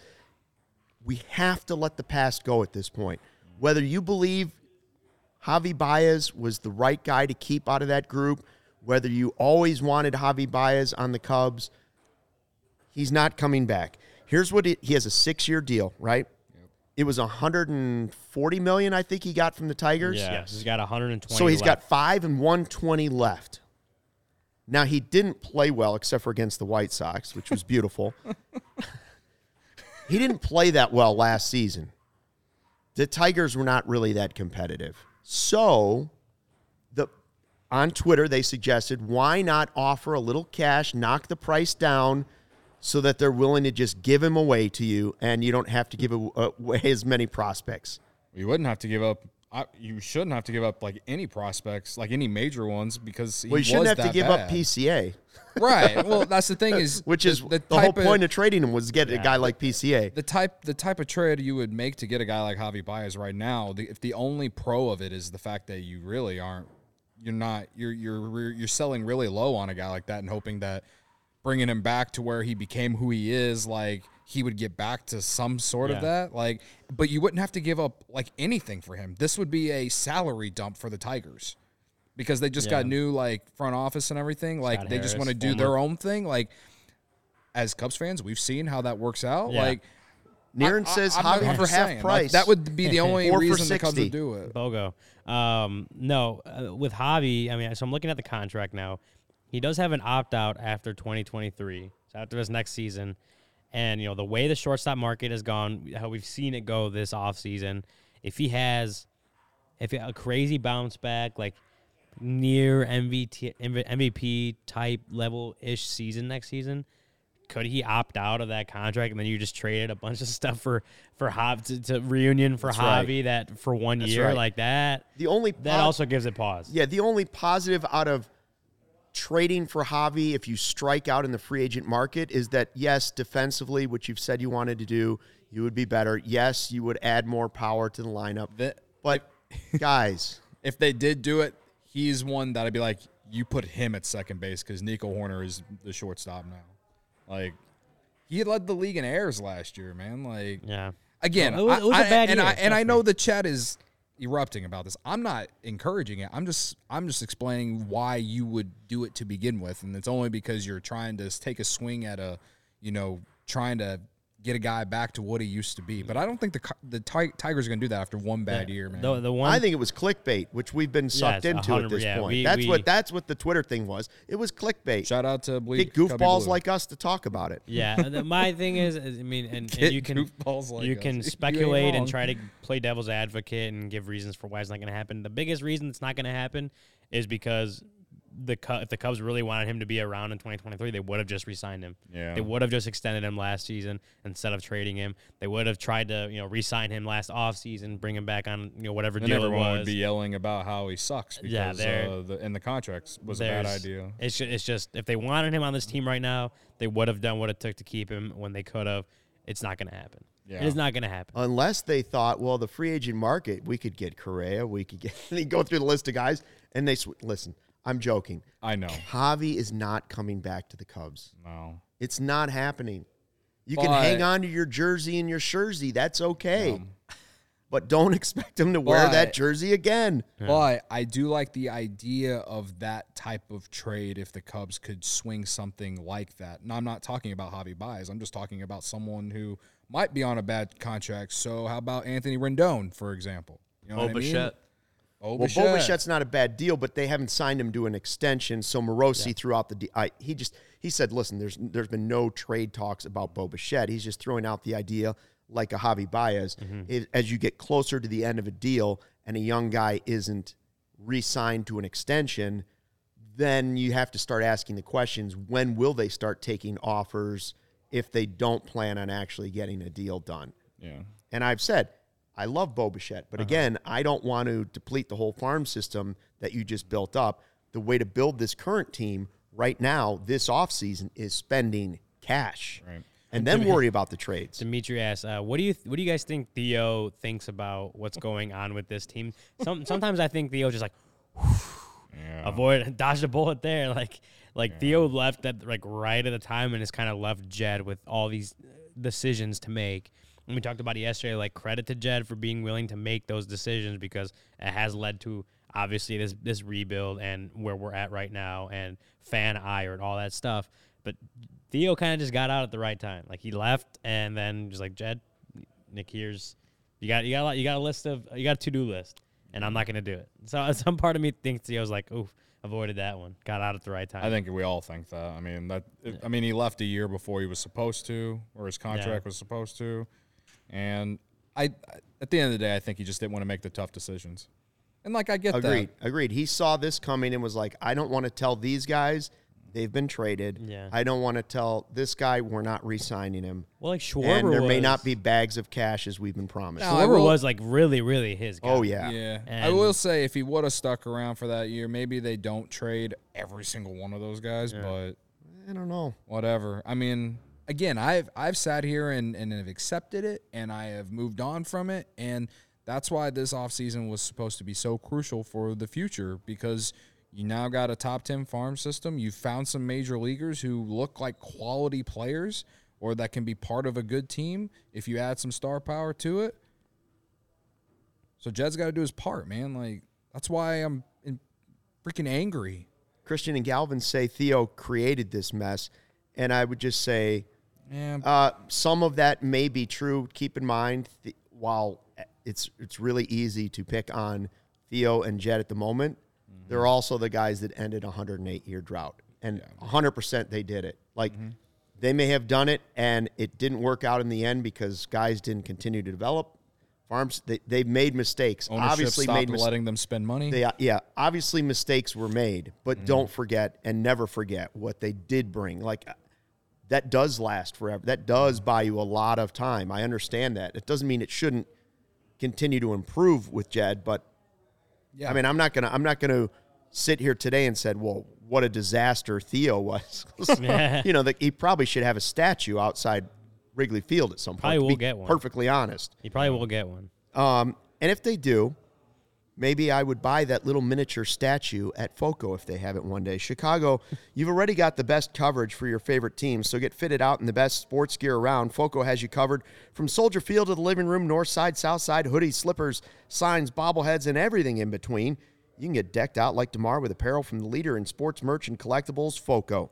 We have to let the past go at this point. Whether you believe Javi Baez was the right guy to keep out of that group, whether you always wanted Javi Baez on the Cubs, he's not coming back. Here's what he has a 6-year deal, right? Yep. It was $140 million, I think, he got from the Tigers. Yes. He's got $120 So he's got $5 and $120 left. Now, he didn't play well except for against the White Sox, which was beautiful. He didn't play that well last season. The Tigers were not really that competitive. So, on Twitter, they suggested, why not offer a little cash, knock the price down so that they're willing to just give him away to you and you don't have to give away as many prospects? You wouldn't have to give up. You shouldn't have to give up like any prospects, like any major ones, because he was that bad. Well, you shouldn't have to give up PCA. Right. Well, that's the thing is, which is the whole point of trading him was to get a guy like PCA. The type of trade you would make to get a guy like Javi Baez right now, if the only pro of it is the fact that you really aren't, you're selling really low on a guy like that and hoping that bringing him back to where he became who he is, like, he would get back to some sort of that. Like, but you wouldn't have to give up like anything for him. This would be a salary dump for the Tigers because they just got new like front office and everything. Like Scott Harris, just want to do their own thing. Like, as Cubs fans, we've seen how that works out. Yeah. Like Niren says, Javi for half price. Like, that would be the only reason the Cubs would do it. Bogo. With Javi, I mean, so I'm looking at the contract now. He does have an opt-out after 2023. It's after his next season. And, you know, the way the shortstop market has gone, how we've seen it go this offseason, if he has a crazy bounce back, like near MVP type level-ish season next season, could he opt out of that contract and then you just traded a bunch of stuff for Javi to reunion for Javi that for 1 year like that? That also gives it pause. Yeah, the only positive out of trading for Javi, if you strike out in the free agent market, is that, yes, defensively, which you've said you wanted to do, you would be better. Yes, you would add more power to the lineup. But, guys. If they did do it, he's one that I'd be like, you put him at second base because Nico Horner is the shortstop now. Like, he led the league in errors last year, man. Like, yeah. Again, it was a bad year. And I know the chat is erupting about this. I'm not encouraging it. I'm just explaining why you would do it to begin with, and it's only because you're trying to take a swing at trying to get a guy back to what he used to be. But I don't think the Tigers are going to do that after one bad year, man. I think it was clickbait, which we've been sucked into at this point. That's what the Twitter thing was. It was clickbait. Shout out to get goofballs like us to talk about it. Yeah, my thing is, I mean, and you can speculate and try to play devil's advocate and give reasons for why it's not going to happen. The biggest reason it's not going to happen is because if the Cubs really wanted him to be around in 2023, they would have just re-signed him. Yeah. They would have just extended him last season instead of trading him. They would have tried to, re-sign him last offseason, bring him back on, whatever deal it was. And everyone would be yelling about how he sucks because the contracts was a bad idea. It's just if they wanted him on this team right now, they would have done what it took to keep him when they could have. It's not going to happen. Yeah. It is not going to happen. Unless they thought, well, the free agent market, we could get Correa, we could get – they go through the list of guys, and they listen – I'm joking. I know. Javi is not coming back to the Cubs. No. It's not happening. You can hang on to your jersey and your jersey. That's okay. But don't expect him to wear that jersey again. Yeah. But I do like the idea of that type of trade if the Cubs could swing something like that. And I'm not talking about Javi Baez. I'm just talking about someone who might be on a bad contract. So how about Anthony Rendon, for example? You know Bo Bichette. Well, Bo Bichette's not a bad deal, but they haven't signed him to an extension. So Morosi threw out the he said, listen, there's been no trade talks about Bo Bichette. He's just throwing out the idea like a Javi Baez. Mm-hmm. As you get closer to the end of a deal and a young guy isn't re-signed to an extension, then you have to start asking the questions, when will they start taking offers if they don't plan on actually getting a deal done? Yeah. And I've said, I love Bo Bichette, but again, I don't want to deplete the whole farm system that you just built up. The way to build this current team right now, this offseason, is spending cash. Right. And then worry about the trades. Dimitri asks, what do you guys think Theo thinks about what's going on with this team? Sometimes I think Theo just like, dodge the bullet there. Like Theo left at right at the time and has kind of left Jed with all these decisions to make. And we talked about it yesterday, credit to Jed for being willing to make those decisions, because it has led to, obviously, this rebuild and where we're at right now and fan ire and all that stuff. But Theo kind of just got out at the right time. He left and then just Jed, Nick, here's you got a to-do list, and I'm not going to do it. So some part of me thinks Theo's avoided that one, got out at the right time. I think we all think that. I mean, he left a year before he was supposed to, or his contract was supposed to. And at the end of the day, I think he just didn't want to make the tough decisions. And, I get that. Agreed. He saw this coming and was like, I don't want to tell these guys they've been traded. Yeah. I don't want to tell this guy we're not re-signing him. Well, Schwarber was. And there may not be bags of cash as we've been promised. No, Schwarber was, really, really his guy. Oh, yeah. Yeah. And I will say, if he would have stuck around for that year, maybe they don't trade every single one of those guys, but I don't know. Whatever. I mean, again, I've sat here and have accepted it, and I have moved on from it, and that's why this offseason was supposed to be so crucial for the future, because you now got a top 10 farm system. You found some major leaguers who look like quality players or that can be part of a good team if you add some star power to it. So Jed's got to do his part, man. That's why I'm freaking angry. Christian and Galvin say Theo created this mess, and I would just say some of that may be true. Keep in mind, while it's really easy to pick on Theo and Jed at the moment, they're also the guys that ended a 108-year drought. And 100% they did it. They may have done it, and it didn't work out in the end because guys didn't continue to develop. Farms, they made mistakes. Ownership obviously stopped letting them spend money. Obviously mistakes were made, but don't forget and never forget what they did bring. That does last forever. That does buy you a lot of time. I understand that. It doesn't mean it shouldn't continue to improve with Jed, but yeah. I mean, I'm not gonna sit here today and said, "Well, what a disaster Theo was." He probably should have a statue outside Wrigley Field at some point. Probably will get one. Perfectly honest, he probably will get one. And if they do, maybe I would buy that little miniature statue at Foco if they have it one day. Chicago, you've already got the best coverage for your favorite team, so get fitted out in the best sports gear around. Foco has you covered from Soldier Field to the living room, north side, south side, hoodies, slippers, signs, bobbleheads, and everything in between. You can get decked out like DeMar with apparel from the leader in sports merch and collectibles, Foco.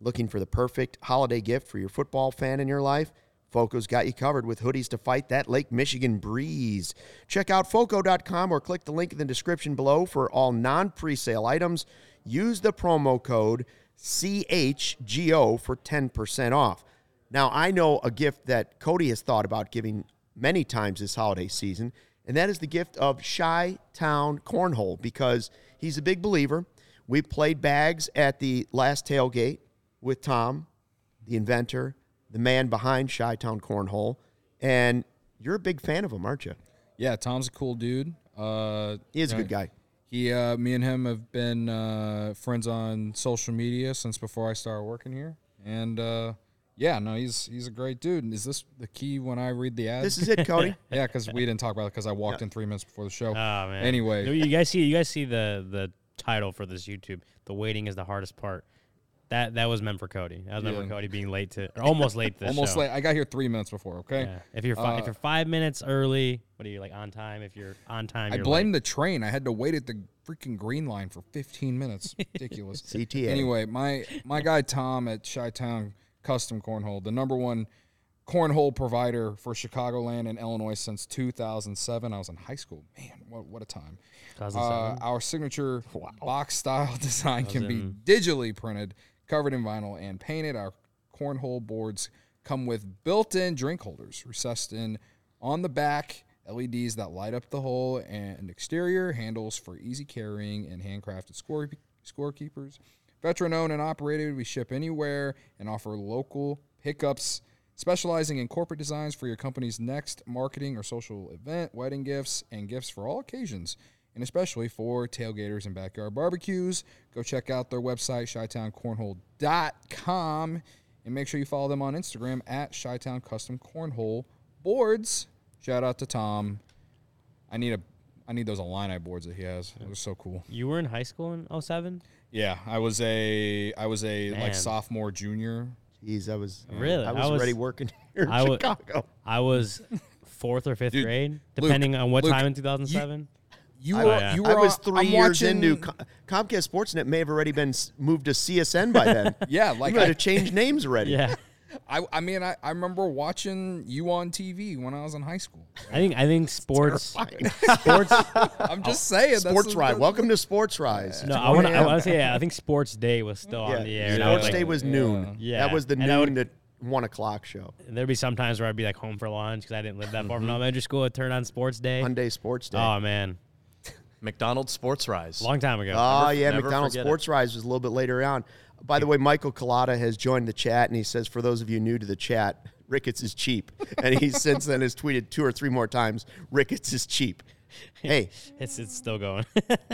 Looking for the perfect holiday gift for your football fan in your life? Foco's got you covered with hoodies to fight that Lake Michigan breeze. Check out Foco.com or click the link in the description below for all non-presale items. Use the promo code CHGO for 10% off. Now, I know a gift that Cody has thought about giving many times this holiday season, and that is the gift of Chi-Town Cornhole, because he's a big believer. We played bags at the last tailgate with Tom, the inventor, the man behind Chi-Town Cornhole, and you're a big fan of him, aren't you? Yeah, Tom's a cool dude. He is a good guy. He, me and him have been friends on social media since before I started working here, and he's a great dude. And is this the key when I read the ad? This is it, Cody. Yeah, because we didn't talk about it because I walked in 3 minutes before the show. Oh man. Anyway, you guys see the title for this YouTube. The waiting is the hardest part. That was meant for Cody. That was meant for Cody being late to, or almost late to the almost show. Late. I got here 3 minutes before, okay? Yeah. If you're 5 minutes early, what are you, on time? If you're on time, I blame the train. I had to wait at the freaking green line for 15 minutes. Ridiculous. CTA. Anyway, my guy Tom at Chi-Town Custom Cornhole, the number one cornhole provider for Chicagoland and Illinois since 2007. I was in high school. Man, what a time. Our signature box-style design can be digitally printed, covered in vinyl, and painted. Our cornhole boards come with built-in drink holders, recessed in on the back, LEDs that light up the hole and exterior, handles for easy carrying, and handcrafted scorekeepers. Veteran-owned and operated, we ship anywhere and offer local pickups, specializing in corporate designs for your company's next marketing or social event, wedding gifts, and gifts for all occasions, and especially for tailgaters and backyard barbecues. Go check out their website, shytowncornhole.com, and make sure you follow them on Instagram at Shytown Custom Cornhole Boards. Shout out to Tom. I need those Illini boards that he has. They're so cool. You were in high school in 07? Yeah, I was a like sophomore, junior. Jeez, I was already working here in Chicago. I was fourth or fifth grade, depending on what time in 2007. I was 3 years into Comcast Sportsnet. May have already been moved to CSN by then. Yeah, like you might have changed names already. Yeah. I mean I remember watching you on TV when I was in high school. I think sports. I'm just saying. Sports Rise. Welcome to Sports Rise. No, I want to say I think Sports Day was still on the air. Sports Day was noon. Yeah, that was the noon to 1 o'clock show. There'd be some times where I'd be like home for lunch because I didn't live that far from elementary school. I'd turn on Sports Day. Monday Sports Day. Oh man. McDonald's Sports Rise. Long time ago. Oh, McDonald's Sports Rise was a little bit later on. By the way, Michael Collada has joined the chat, and he says, for those of you new to the chat, Ricketts is cheap. And he since then has tweeted 2 or 3 more times, Ricketts is cheap. Hey. It's still going.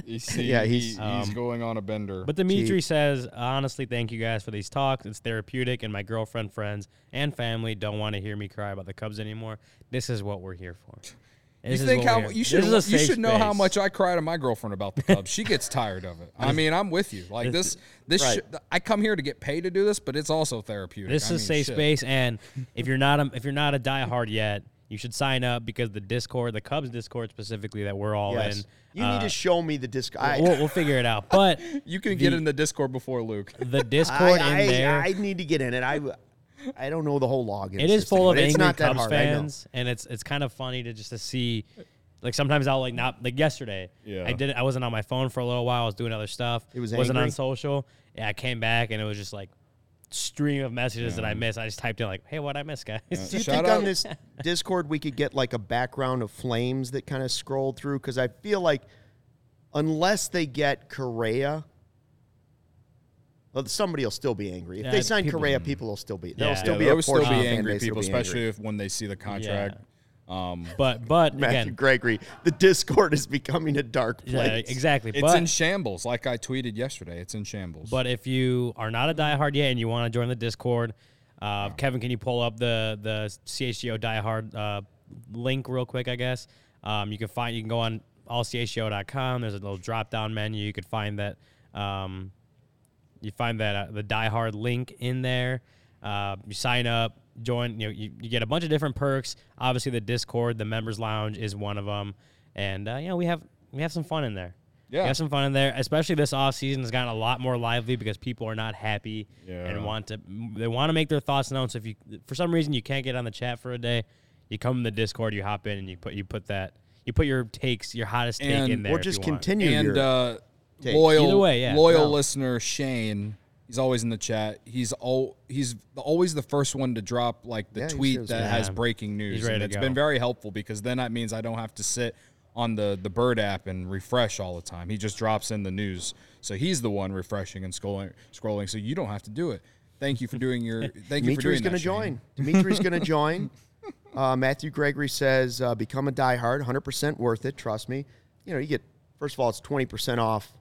He's going on a bender. But Dimitri says, honestly, thank you guys for these talks. It's therapeutic, and my girlfriend, friends, and family don't want to hear me cry about the Cubs anymore. This is what we're here for. You should know how much I cry to my girlfriend about the Cubs. She gets tired of it. I mean, I'm with you. Like this. Right. I come here to get paid to do this, but it's also therapeutic. This is safe space, and if you're not a diehard yet, you should sign up because the Discord, the Cubs Discord specifically that we're all in. You need to show me the Discord. We'll figure it out. But you can get in the Discord before Luke. The Discord in there. I need to get in it. I don't know the whole login. It is full of angry Cubs fans, and it's kind of funny to see. Like sometimes I'll yesterday. Yeah. I wasn't on my phone for a little while. I was doing other stuff. Wasn't on social. Yeah, I came back and it was just like stream of messages that I missed. I just typed in like, "Hey, what I miss, guys?" Yeah. Do you think on this Discord we could get like a background of flames that kind of scrolled through? Because I feel like unless they get Correa. Somebody will still be angry. If they sign Correa, people will still be. They'll still be angry, when they see the contract. Yeah. But Matthew again, Gregory, the Discord is becoming a dark place. Yeah, exactly. It's in shambles, like I tweeted yesterday. It's in shambles. But if you are not a diehard yet and you want to join the Discord, Kevin, can you pull up the CHGO diehard link real quick? I guess you can go on allchgo.com. There's a little drop down menu. You could find that. You find that the diehard link in there. You sign up, join. You get a bunch of different perks. Obviously, the Discord, the members lounge is one of them, and we have some fun in there. Yeah, we have some fun in there. Especially this off season has gotten a lot more lively because people are not happy and want to make their thoughts known. So if you for some reason you can't get on the chat for a day, you come in the Discord, you hop in, and you put your takes, your hottest take in there. Or just continue and. Loyal listener Shane, he's always in the chat. He's always the first one to drop like the tweet that has breaking news. And it's been very helpful because then that means I don't have to sit on the Bird app and refresh all the time. He just drops in the news, so he's the one refreshing and scrolling. So you don't have to do it. Thank you for doing your. Dimitri's going to join. Matthew Gregory says, "Become a diehard, 100% worth it. Trust me. You get first of all, it's 20% off."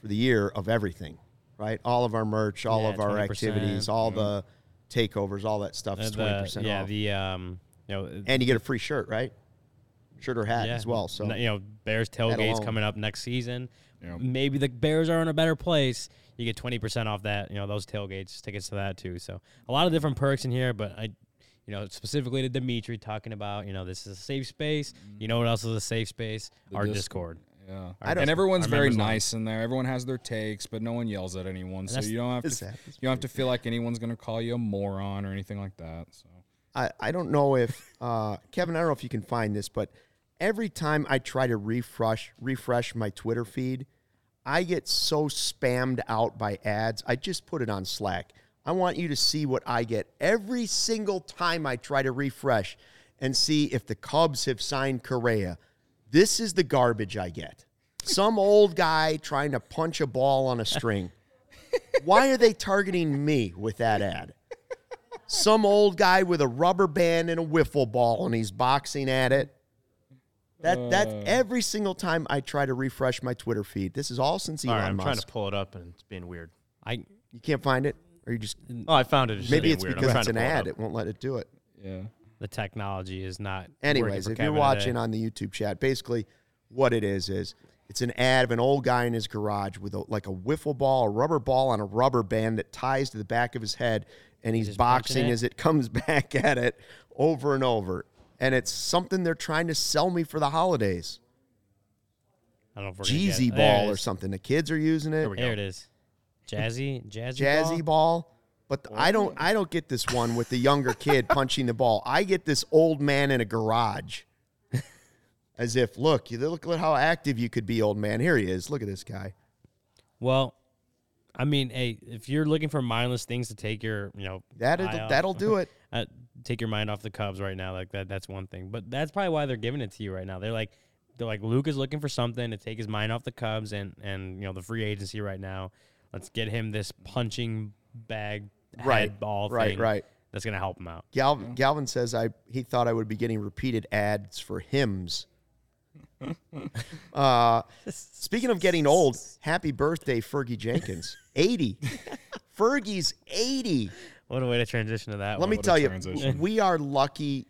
For the year of everything, right? All of our merch, all of our activities, all the takeovers, all that stuff is 20% off. And you get a free shirt, right? Shirt or hat as well. So Bears tailgates coming up next season. Yeah. Maybe the Bears are in a better place. You get 20% off that. Those tailgates, tickets to that too. So a lot of different perks in here, but specifically to Dimitri talking about this is a safe space. You know what else is a safe space? Our Discord. Yeah, and everyone's very nice in there. Everyone has their takes, but no one yells at anyone. So you don't have to feel like anyone's going to call you a moron or anything like that. So I don't know if, Kevin, I don't know if you can find this, but every time I try to refresh my Twitter feed, I get so spammed out by ads. I just put it on Slack. I want you to see what I get every single time I try to refresh and see if the Cubs have signed Correa. This is the garbage I get. Some old guy trying to punch a ball on a string. Why are they targeting me with that ad? Some old guy with a rubber band and a wiffle ball, and he's boxing at it. That's every single time I try to refresh my Twitter feed. This is all since Elon Musk. All right, I'm trying to pull it up, and it's being weird. You can't find it? Or you just? Oh, I found it. Maybe it's because it's an ad. It won't let it do it. Yeah. The technology is not. Anyways, if you're watching on the YouTube chat, basically what it is it's an ad of an old guy in his garage with a wiffle ball, a rubber ball on a rubber band that ties to the back of his head, and he's boxing as it comes back at it over and over. And it's something they're trying to sell me for the holidays. I don't know if we're going to get it. Jeezy ball or something. The kids are using it. There it is. Jazzy ball. But I don't get this one with the younger kid punching the ball. I get this old man in a garage, as if look at how active you could be, old man. Here he is. Look at this guy. Well, I mean, hey, if you're looking for mindless things to take your, that'll do it. Take your mind off the Cubs right now. Like that's one thing. But that's probably why they're giving it to you right now. They're like Luke is looking for something to take his mind off the Cubs and the free agency right now. Let's get him this punching bag. Right. That's gonna help him out. Galvin says he thought I would be getting repeated ads for hymns. Speaking of getting old, happy birthday, Fergie Jenkins, 80. Fergie's 80. What a way to transition to that. Let me tell you, we are lucky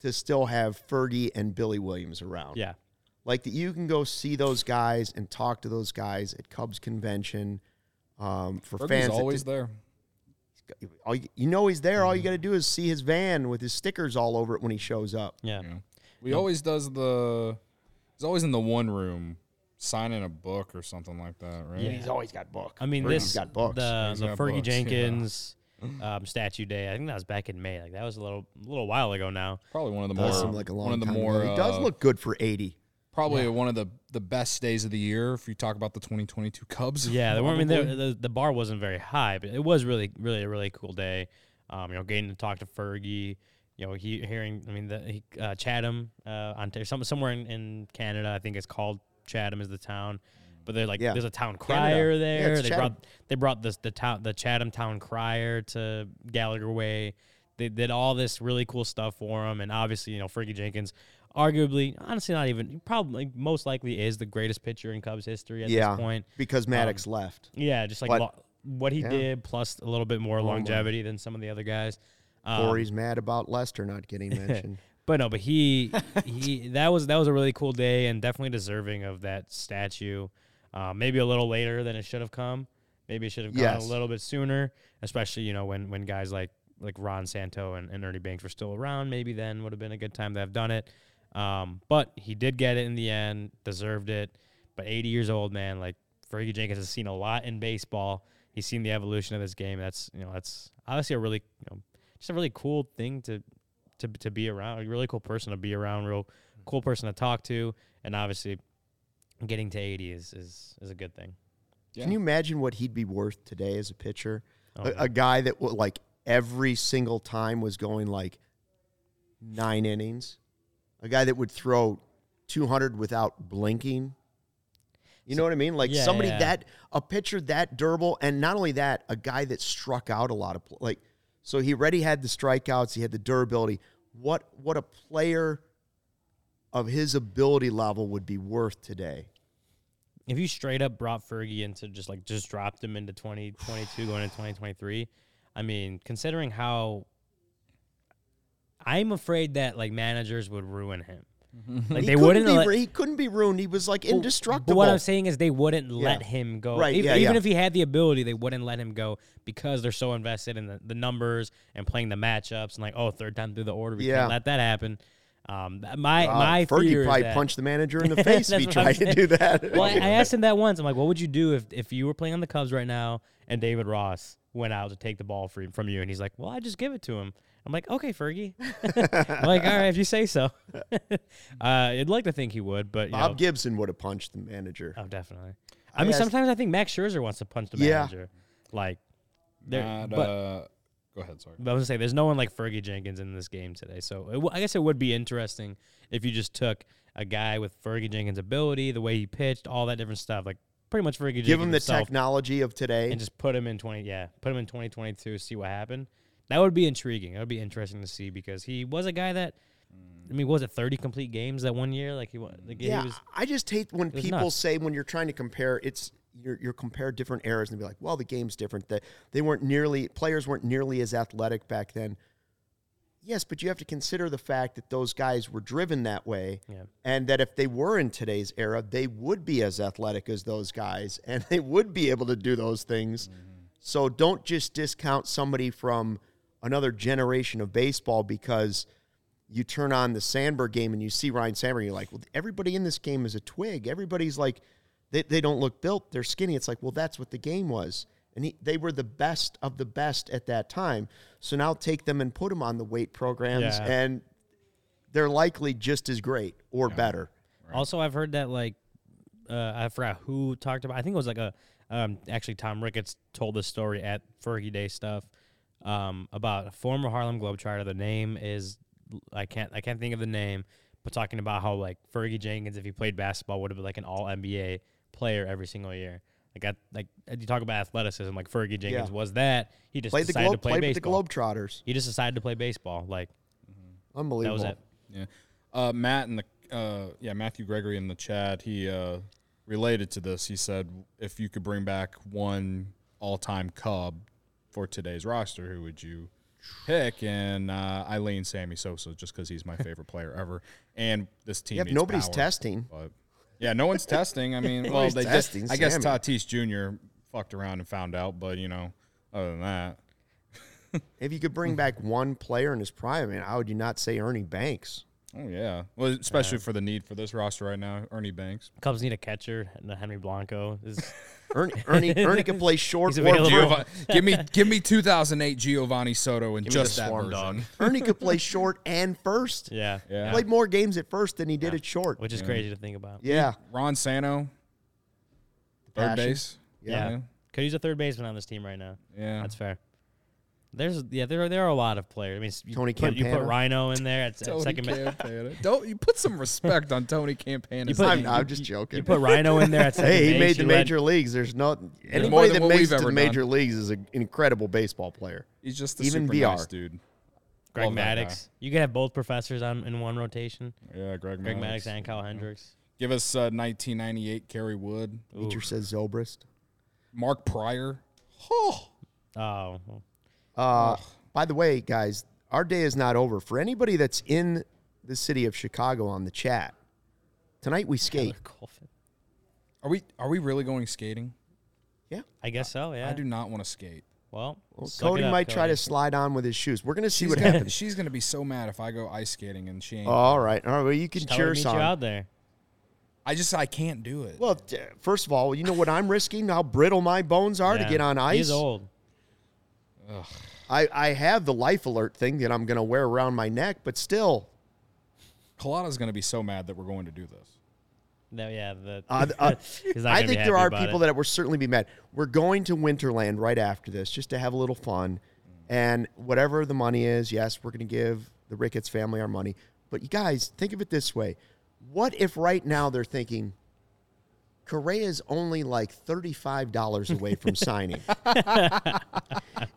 to still have Fergie and Billy Williams around. Yeah, like that. You can go see those guys and talk to those guys at Cubs convention. For Fergie's fans, always there. He's there. All you got to do is see his van with his stickers all over it when he shows up. Yeah. He's always in the one room signing a book or something like that, right? Yeah, he's always got books. I mean, Fergie Jenkins statue day. I think that was back in May. Like that was a little while ago now. Probably one of the more. He does look good for 80. Probably one of the best days of the year if you talk about the 2022 Cubs. Yeah, the bar wasn't very high, but it was really, really, a really cool day. Getting to talk to Fergie, Chatham Ontario, somewhere in Canada, I think it's called Chatham is the town, but they're like there's a town crier there. Yeah, they brought the Chatham town crier to Gallagher Way. They did all this really cool stuff for him, and obviously Fergie Jenkins. Arguably, honestly, not even, probably most likely is the greatest pitcher in Cubs history at this point. Because Maddox left. Yeah, just what he did, plus a little bit more longevity than some of the other guys. Or he's mad about Lester not getting mentioned. But he that was a really cool day and definitely deserving of that statue. Maybe a little later than it should have come. Maybe it should have gone a little bit sooner, especially when guys like Ron Santo and Ernie Banks were still around. Maybe then would have been a good time to have done it. But he did get it in the end, deserved it. But 80 years old, man, like Fergie Jenkins has seen a lot in baseball. He's seen the evolution of this game. That's obviously a really, just a really cool thing to be around. A really cool person to be around. Real cool person to talk to. And obviously, getting to 80 is a good thing. Yeah. Can you imagine what he'd be worth today as a pitcher? Oh, a guy that every single time was going 9 innings. A guy that would throw 200 without blinking. You know what I mean? A pitcher that durable, and not only that, a guy that struck out a lot of – so he already had the strikeouts. He had the durability. What a player of his ability level would be worth today. If you straight up brought Fergie into just dropped him into 2022 going into 2023, I mean, considering how – I'm afraid that managers would ruin him. He couldn't be ruined. He was indestructible. But what I'm saying is they wouldn't let him go. Right, even if he had the ability, they wouldn't let him go because they're so invested in the numbers and playing the matchups and third time through the order. We can't let that happen. My fear is probably punched the manager in the face if he tried to do that. Well, I asked him that once. I'm like, what would you do if you were playing on the Cubs right now and David Ross went out to take the ball from you? And he's like, well, I just give it to him. I'm like, okay, Fergie. I'm like, all right, if you say so. I'd like to think he would, but Bob Gibson would have punched the manager. Oh, definitely. I mean, sometimes I think Max Scherzer wants to punch the manager. Like, go ahead, sorry. But I was gonna say, there's no one like Fergie Jenkins in this game today, so I guess it would be interesting if you just took a guy with Fergie Jenkins' ability, the way he pitched, all that different stuff, like. Pretty much Fergie Jenkins. Give him the technology of today. And just put him in 2022, see what happened. That would be intriguing. That would be interesting to see because he was a guy that, I mean, was it 30 complete games that one year? I just hate when people say when you're trying to compare, you're compare different eras and be like, well, the game's different. Players weren't nearly as athletic back then. Yes, but you have to consider the fact that those guys were driven that way and that if they were in today's era, they would be as athletic as those guys and they would be able to do those things. Mm-hmm. So don't just discount somebody from another generation of baseball because you turn on the Sandberg game and you see Ryan Sandberg, you're like, well, everybody in this game is a twig. Everybody's like, they don't look built, they're skinny. It's like, well, that's what the game was. And they were the best of the best at that time. So now take them and put them on the weight programs, and they're likely just as great or better. Right. Also, I've heard that, like, I forgot who talked about, I think it was like actually Tom Ricketts told this story at Fergie Day stuff about a former Harlem Globetrotter. The name is, I can't think of the name, but talking about how, like, Fergie Jenkins, if he played basketball, would have been like an all-NBA player every single year. Like you talk about athleticism, like Fergie Jenkins was that. He just decided to play baseball. Played with the Globetrotters. He just decided to play baseball. Like, unbelievable. That was it. Yeah. Matt in the Matthew Gregory in the chat, he related to this. He said, if you could bring back one all-time Cub for today's roster, who would you pick? And I lean Sammy Sosa just because he's my favorite player ever. And this team needs nobody's power, testing. But yeah, no one's testing. I mean, well, they testing, I guess Tatis Jr. fucked around and found out, but, you know, other than that. If you could bring back one player in his prime, man, how would you not say Ernie Banks? Oh, yeah. Well, especially for the need for this roster right now, Ernie Banks. Cubs need a catcher, and Henry Blanco. Ernie can play short. Give me 2008 Giovanni Soto and just that version. Dog. Ernie could play short and first. Yeah. He played more games at first than he did at short. Which is crazy to think about. Yeah. Ron Santo, third base. Yeah. Could use a third baseman on this team right now. Yeah. That's fair. There are a lot of players. I mean, Tony Campana. You put Rhino in there at second base. Don't you put some respect on Tony Campana? I'm just joking. You put Rhino in there at second base. Hey, he made the major leagues. There's not anybody that makes the major leagues is an incredible baseball player. He's just even super nice dude. Greg Maddux. You could have both professors in one rotation. Yeah, Greg Maddux and Kyle Hendricks. Give us 1998 Kerry Wood. Teacher says Zobrist. Mark Pryor. Oh. By the way, guys, our day is not over. For anybody that's in the city of Chicago on the chat, tonight we skate. Are we really going skating? Yeah. I guess so, yeah. I do not want to skate. Well Cody might try to slide on with his shoes. We're going to see what happens. She's going to be so mad if I go ice skating and she ain't. All right. Well, you can cheer us on. You out there. I can't do it. Well, first of all, you know what I'm risking? How brittle my bones are to get on ice? He's old. Ugh. I have the life alert thing that I'm going to wear around my neck, but still. Colada's going to be so mad that we're going to do this. No, yeah. I think there are people that will certainly be mad. We're going to Winterland right after this just to have a little fun. And whatever the money is, yes, we're going to give the Ricketts family our money. But you guys, think of it this way. What if right now they're thinking, Correa's only like $35 away from signing.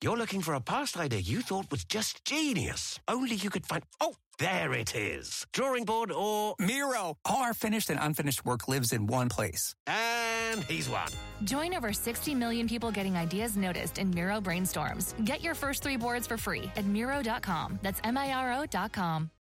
you're looking for a past idea you thought was just genius. Only you could find... Oh! There it is. Drawing board or... Miro. All our finished and unfinished work lives in one place. And he's won. Join over 60 million people getting ideas noticed in Miro Brainstorms. Get your first 3 boards for free at Miro.com. That's Miro.com.